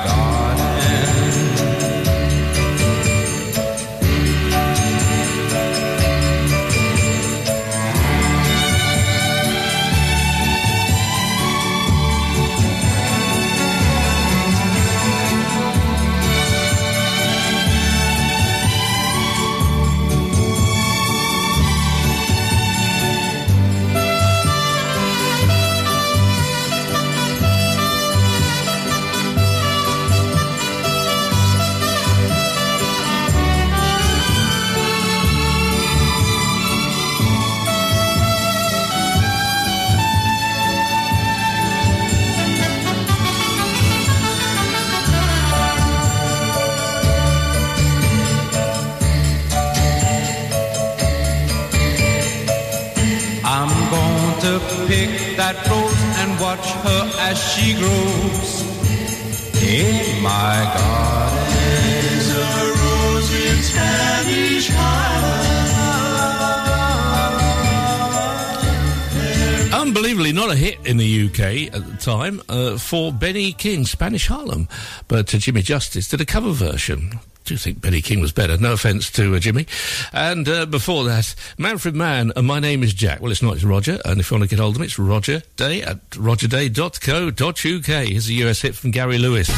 garden. There's a rose in Spanish Harlem. Unbelievably, not a hit in the UK at the time for Ben E. King, Spanish Harlem. But Jimmy Justice did a cover version. I do think Ben E. King was better. No offence to Jimmy. And before that, Manfred Mann, and My Name is Jack. Well, it's not, it's Roger. And if you want to get hold of him, it's Roger Day at rogerday.co.uk. Here's a US hit from Gary Lewis.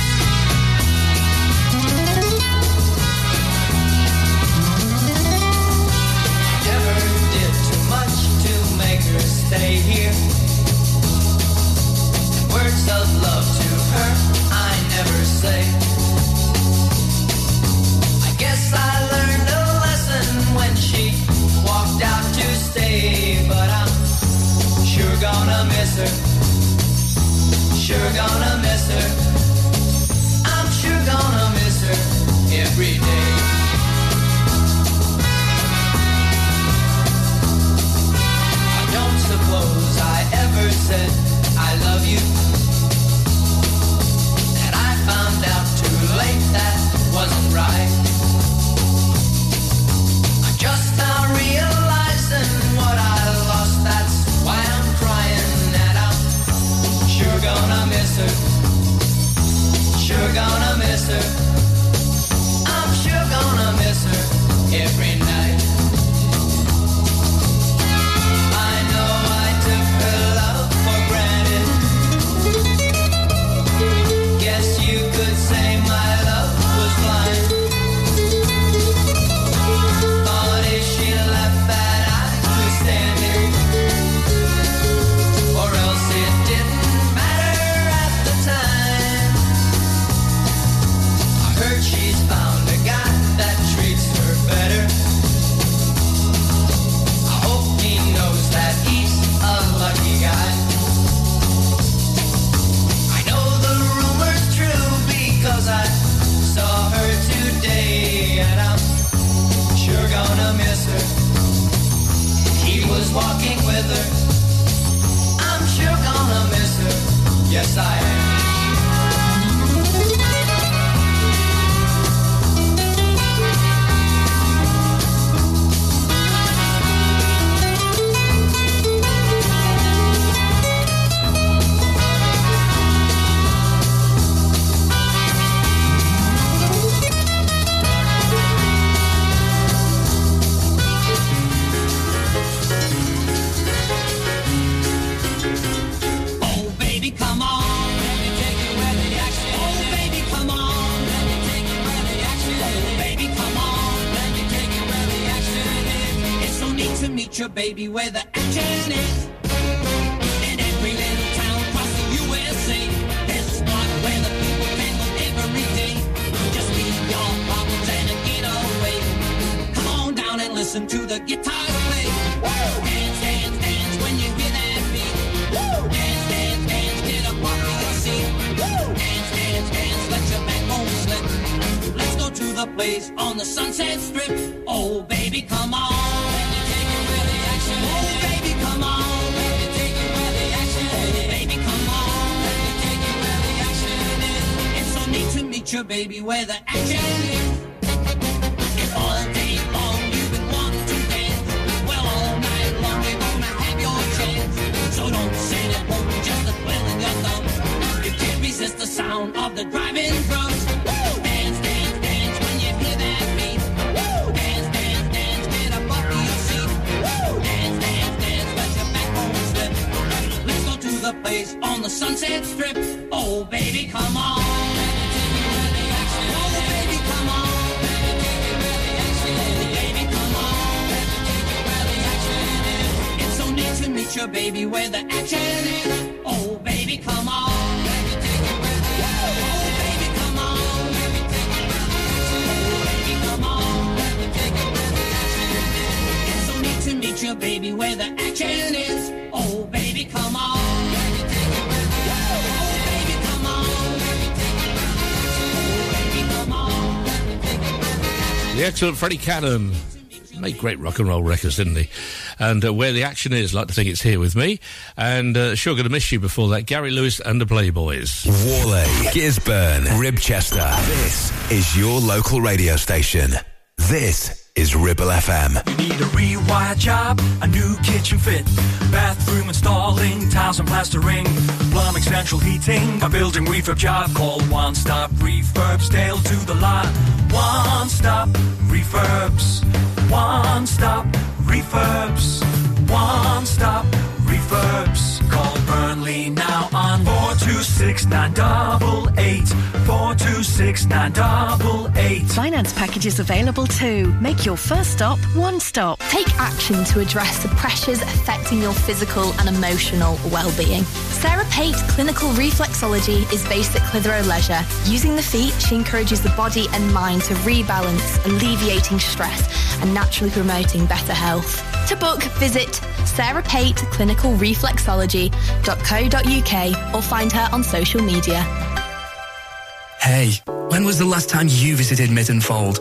Baby, where the action is, and every listen to the guitar play. Woo! Dance, dance, dance when you hear that beat. Woo! Dance, dance, dance, get up off your seat. Woo! Dance, dance, dance, let your backbone slip. Let's go to the place on the Sunset Strip. Oh, baby, come on. When you're taking really action. Oh, baby, come on. Your baby where the action is. It's all day long you've been wanting to dance. Well, all night long you're gonna have your chance. So don't say that won't be just a twill in your thumb. You can't resist the sound of the driving drums. Woo! Dance, dance, dance when you hear that beat. Woo! Dance, dance, dance, get up off your seat. Woo! Dance, dance, dance, let your backbone slip. Let's go to the place on the Sunset Strip. Oh, baby, come on. Meet your baby where the action is. Oh, baby, come on. Baby, take it where the action is. Oh, baby, come on. Baby, take it where the action is. Oh, baby, come on. Baby, take it where the action is. It's so neat to meet your baby where the action is. Oh, baby, come on. Baby, take it where the action is. Oh, baby, come on. Baby, take it where the action is. Oh, baby, come on. Baby, take it where the action is. The excellent Freddie Cannon. Made great rock and roll records, didn't he? And Where the Action Is, like to think it's here with me. And Sure Gonna Miss You before that, Gary Lewis and the Playboys. Warley, Gisburn, Ribchester. This is your local radio station. This is Ribble FM. You need a rewired job, a new kitchen fit, bathroom installing, tiles and plastering, plumbing, central heating, a building refurb job. Call One Stop Refurbs, Dale to the lot. One Stop Refurbs. One Stop Refurbs. One Stop Refurbs. Call Burnley now on 426-988. 426-988. Finance packages available too. Make your first stop One Stop. Take action to address the pressures affecting your physical and emotional well-being. Sarah Pate Clinical Reflexology is basic leisure. Using the feet, she encourages the body and mind to rebalance, alleviating stress and naturally promoting better health. To book, visit sarahpateclinicalreflexology.co.uk or find her on social media. Hey, when was the last time you visited Mittenfold?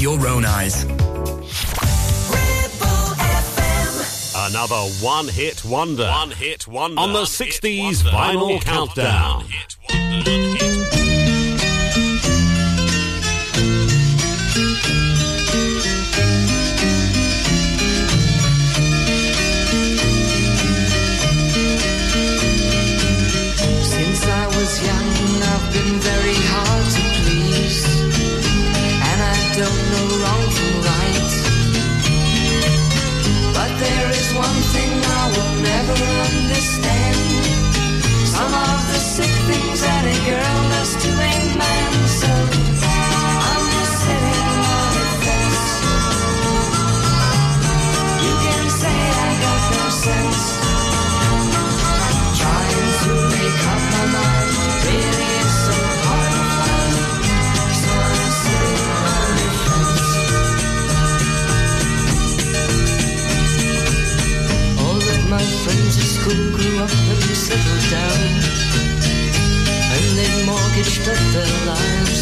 your own eyes. Another one-hit wonder. One-hit wonder. On the 60s Vinyl Countdown. One-hit wonder. Since I was young, I've been very hard to please, and I don't know wrong from right. But there is one thing I will never understand. Some of the sick things that a girl does to a man. So I'm just sitting on a fence. You can say I got no sense. Trying to make up my mind really is so hard to find. So I'm sitting on a fence. My friends at school grew up and settled down, and they mortgaged up their lives.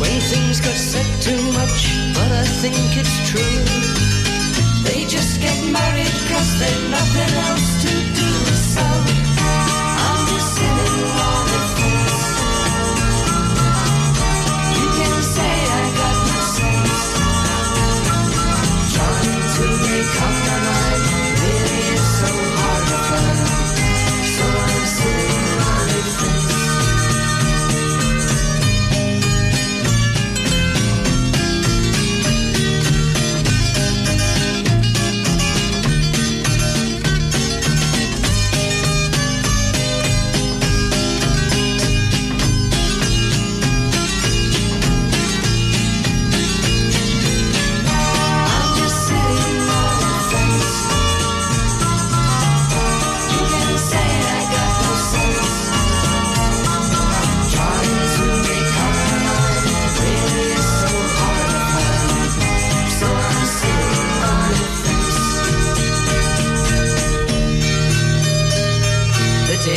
When things got said too much, but I think it's true, they just get married cause they've nothing else to do. So I'm just sitting on the fence. You can say I got no sense. Trying to make up my mind.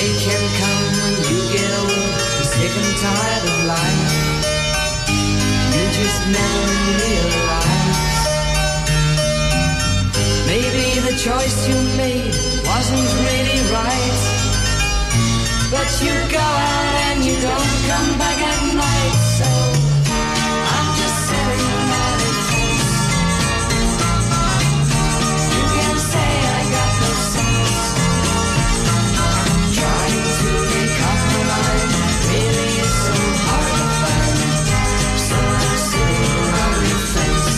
day can come when you get old and sick and tired of life. You just never realize. Maybe the choice you made wasn't really right, but you go out and you don't come back at night. So I'm just saying that it takes. You can say I got no sense. Trying to recover mine really is so hard to find. So I'm sitting around the fence.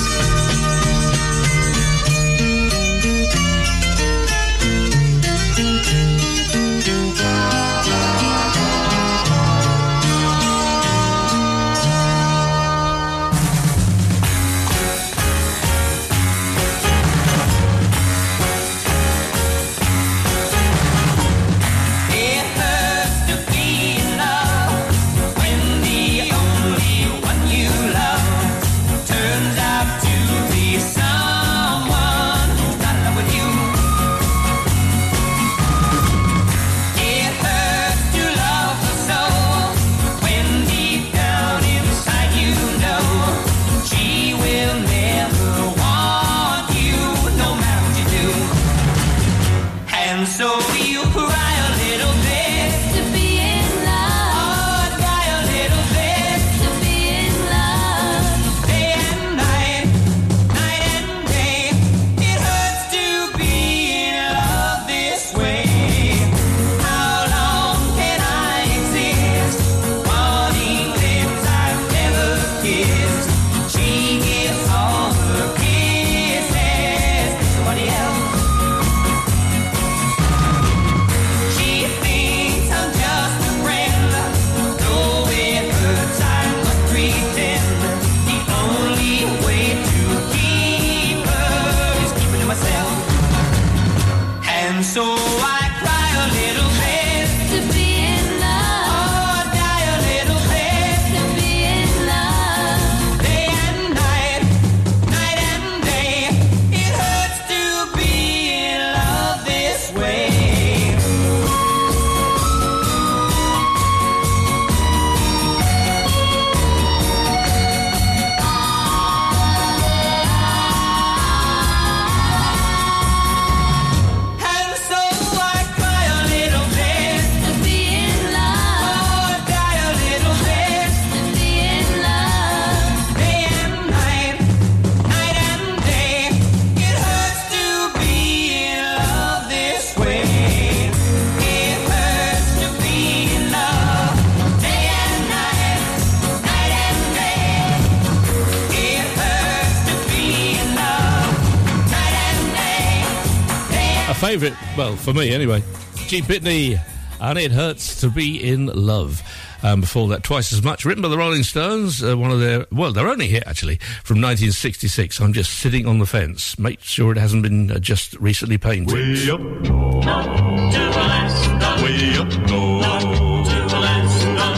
Favourite, well, for me anyway, G. Pitney, and It Hurts to Be in Love. Before that, Twice as Much, written by the Rolling Stones, one of their, well, their only hit actually, from 1966. I'm Just Sitting on the Fence. Make sure it hasn't been just recently painted. Way up, not to the last stop. Way up, not to the last stop.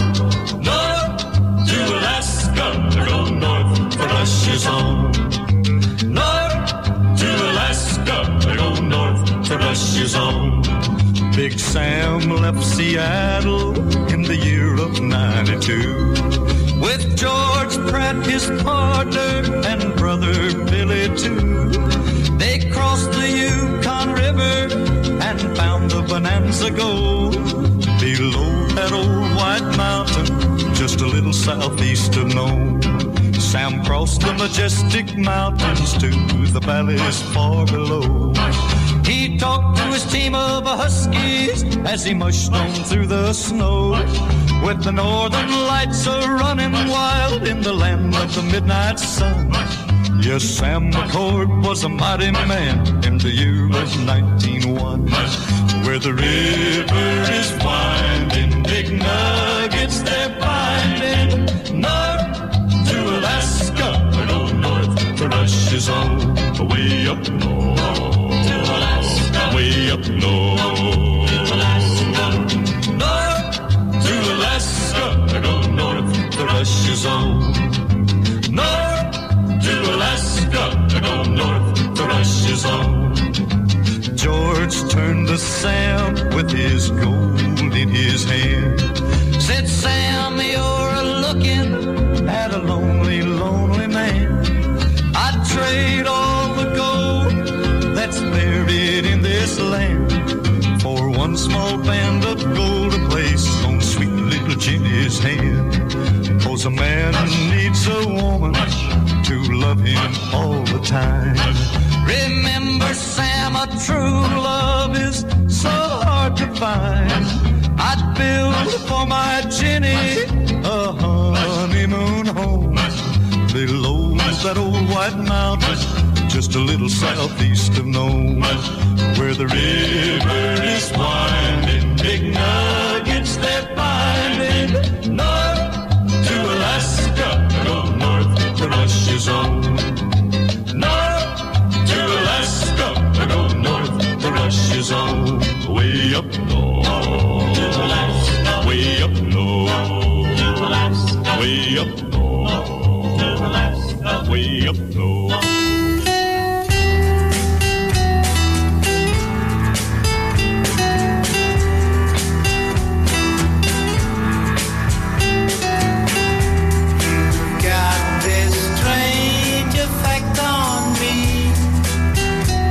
Not to Alaska, they're going north for Russia's home. Not to Alaska, they're going north. The rush is on. Big Sam left Seattle in the year of 92 with George Pratt, his partner, and brother Billy too. They crossed the Yukon River and found the Bonanza Gold below that old white mountain, just a little southeast of Nome. Sam crossed the majestic mountains to the valleys far below. He talked to his team of huskies as he mushed on through the snow, with the northern lights a-running wild in the land of the midnight sun. Yes, Sam McCord was a mighty man in the year of 1901. Where the river is winding, big nuggets they're finding. North to Alaska, but no north, the rush is on the way up north. Way up north, north to Alaska. North to Alaska, I go north, the rush is on. North to Alaska, I go north, the rush is on. George turned to Sam with his gold in his hand. Said, Sam, you're looking at a lonely, lonely man. I'd trade all the gold that's buried in this land for one small band of gold to place on sweet little Jenny's hand. 'Cause a man needs a woman to love him all the time. Remember, Sam, a true love is so hard to find. I'd build for my Jenny a honeymoon home below that old white mountain, just a little southeast of Nome, where the river is winding, big nuggets they're finding. North to Alaska, go north, the rush is on. North to Alaska, go north, the rush is on. Way up north, way up north, way up north. Way up low. Got this strange effect on me,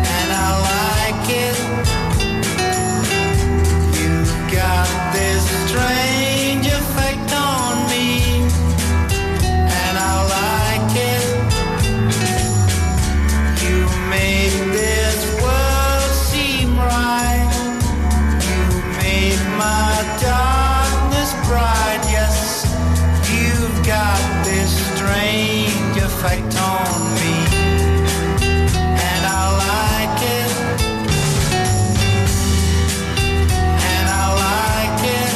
and I like it. You've got this strange effect on me, and I like it. Effect on me, and I like it, and I like it,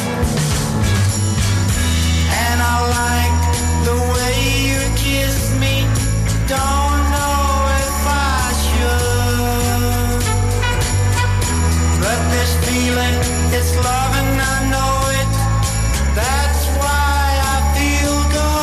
and I like the way you kiss me. Don't know if I should, but this feeling is love, and I know it. That's why I feel good.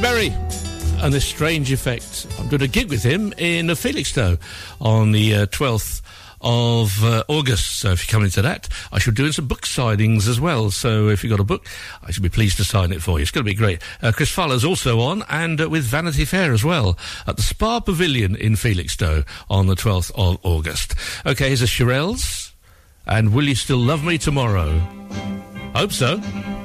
Berry and the strange effect. I'm doing a gig with him in Felixstowe on the 12th of August, so if you come into that, I should do some book signings as well, so if you've got a book, I should be pleased to sign it for you. It's going to be great. Chris Fowler's also on, and with Vanity Fair as well, at the Spa Pavilion in Felixstowe on the 12th of August. Okay, here's the Shirelles and Will You Still Love Me Tomorrow? Hope so. Tomorrow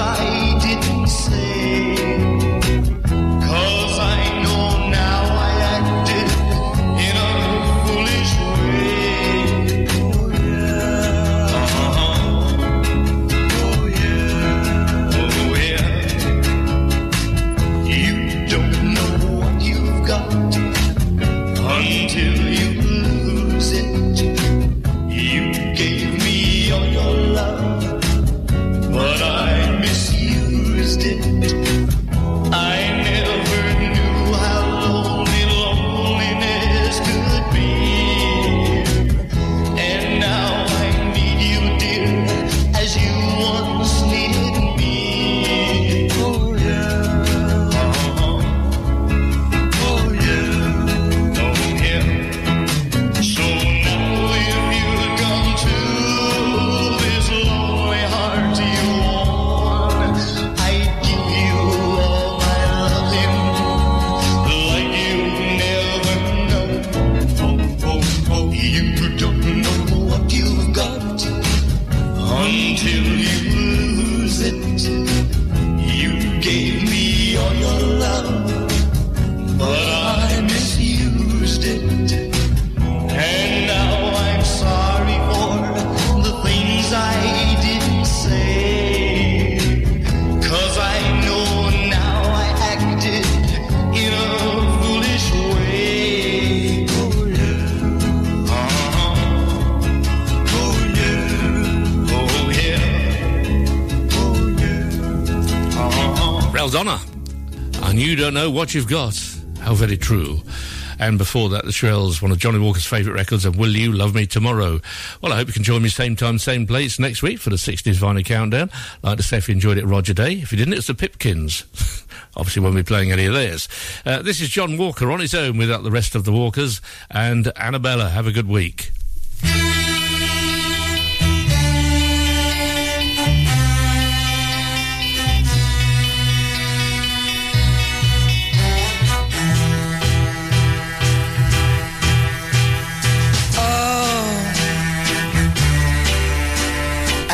I didn't say, 'cause I know now I acted in a foolish way. Oh yeah, uh-huh. Oh yeah, oh yeah. You don't know what you've got until you lose it. You gave me all your love, but I misused it. I never knew how lonely loneliness could be. And now I need you, dear, as you once needed me. Oh yeah, uh-huh. Oh yeah, oh yeah. So now if you'd come to this lonely heart you I give you all my loving, like you never know. Oh, oh, oh, you don't know what you've got until you lose it. You gave me all your love, but I misused it. And now I'm sorry for the things I didn't say, 'cause I know now I acted in a foolish way. Oh yeah, uh-huh. Oh yeah, oh yeah, oh yeah, uh-huh. Raldonna, and you don't know what you've got. How very true. And before that, the Shirelles, one of Johnny Walker's favourite records, and Will You Love Me Tomorrow? Well, I hope you can join me same time, same place next week for the 60s Vinyl Countdown. I'd like to say if you enjoyed it, Roger Day. If you didn't, it's the Pipkins. Obviously won't be playing any of theirs. This is John Walker on his own without the rest of the Walkers. And Annabella, have a good week.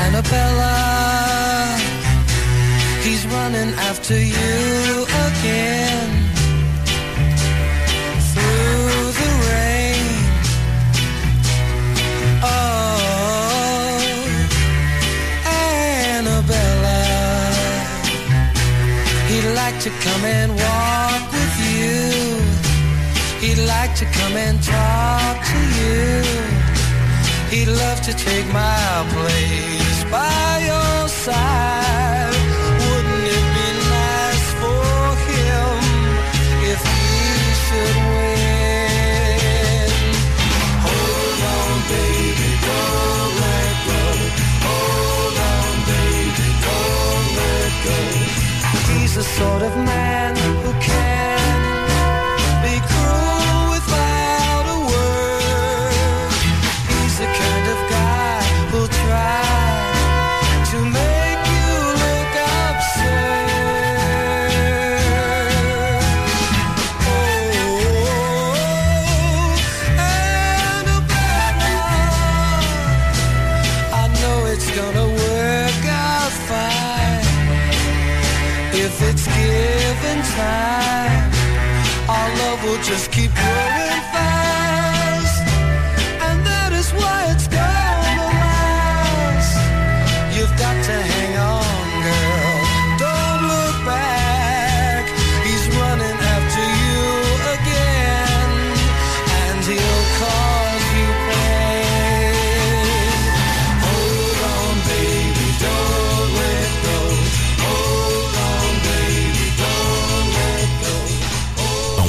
Annabella, he's running after you again, through the rain. Oh, Annabella, he'd like to come and walk with you, he'd like to come and talk to you, he'd love to take my place by your side. Wouldn't it be nice for him if he should win? Hold on, baby, don't let go. Hold on, baby, don't let go. He's the sort of man who can be cruel without a word. He's the kind of guy who'll try to make you look absurd. Oh, Annabella, I know it's gonna work out fine if it's given time. Our love will just keep growing fast, and that is why it's gonna last. You've got to hang on, girl, don't look back. He's running after you again, and he'll cause you pain. Hold on, baby, don't let go. Hold on, baby, don't let go. On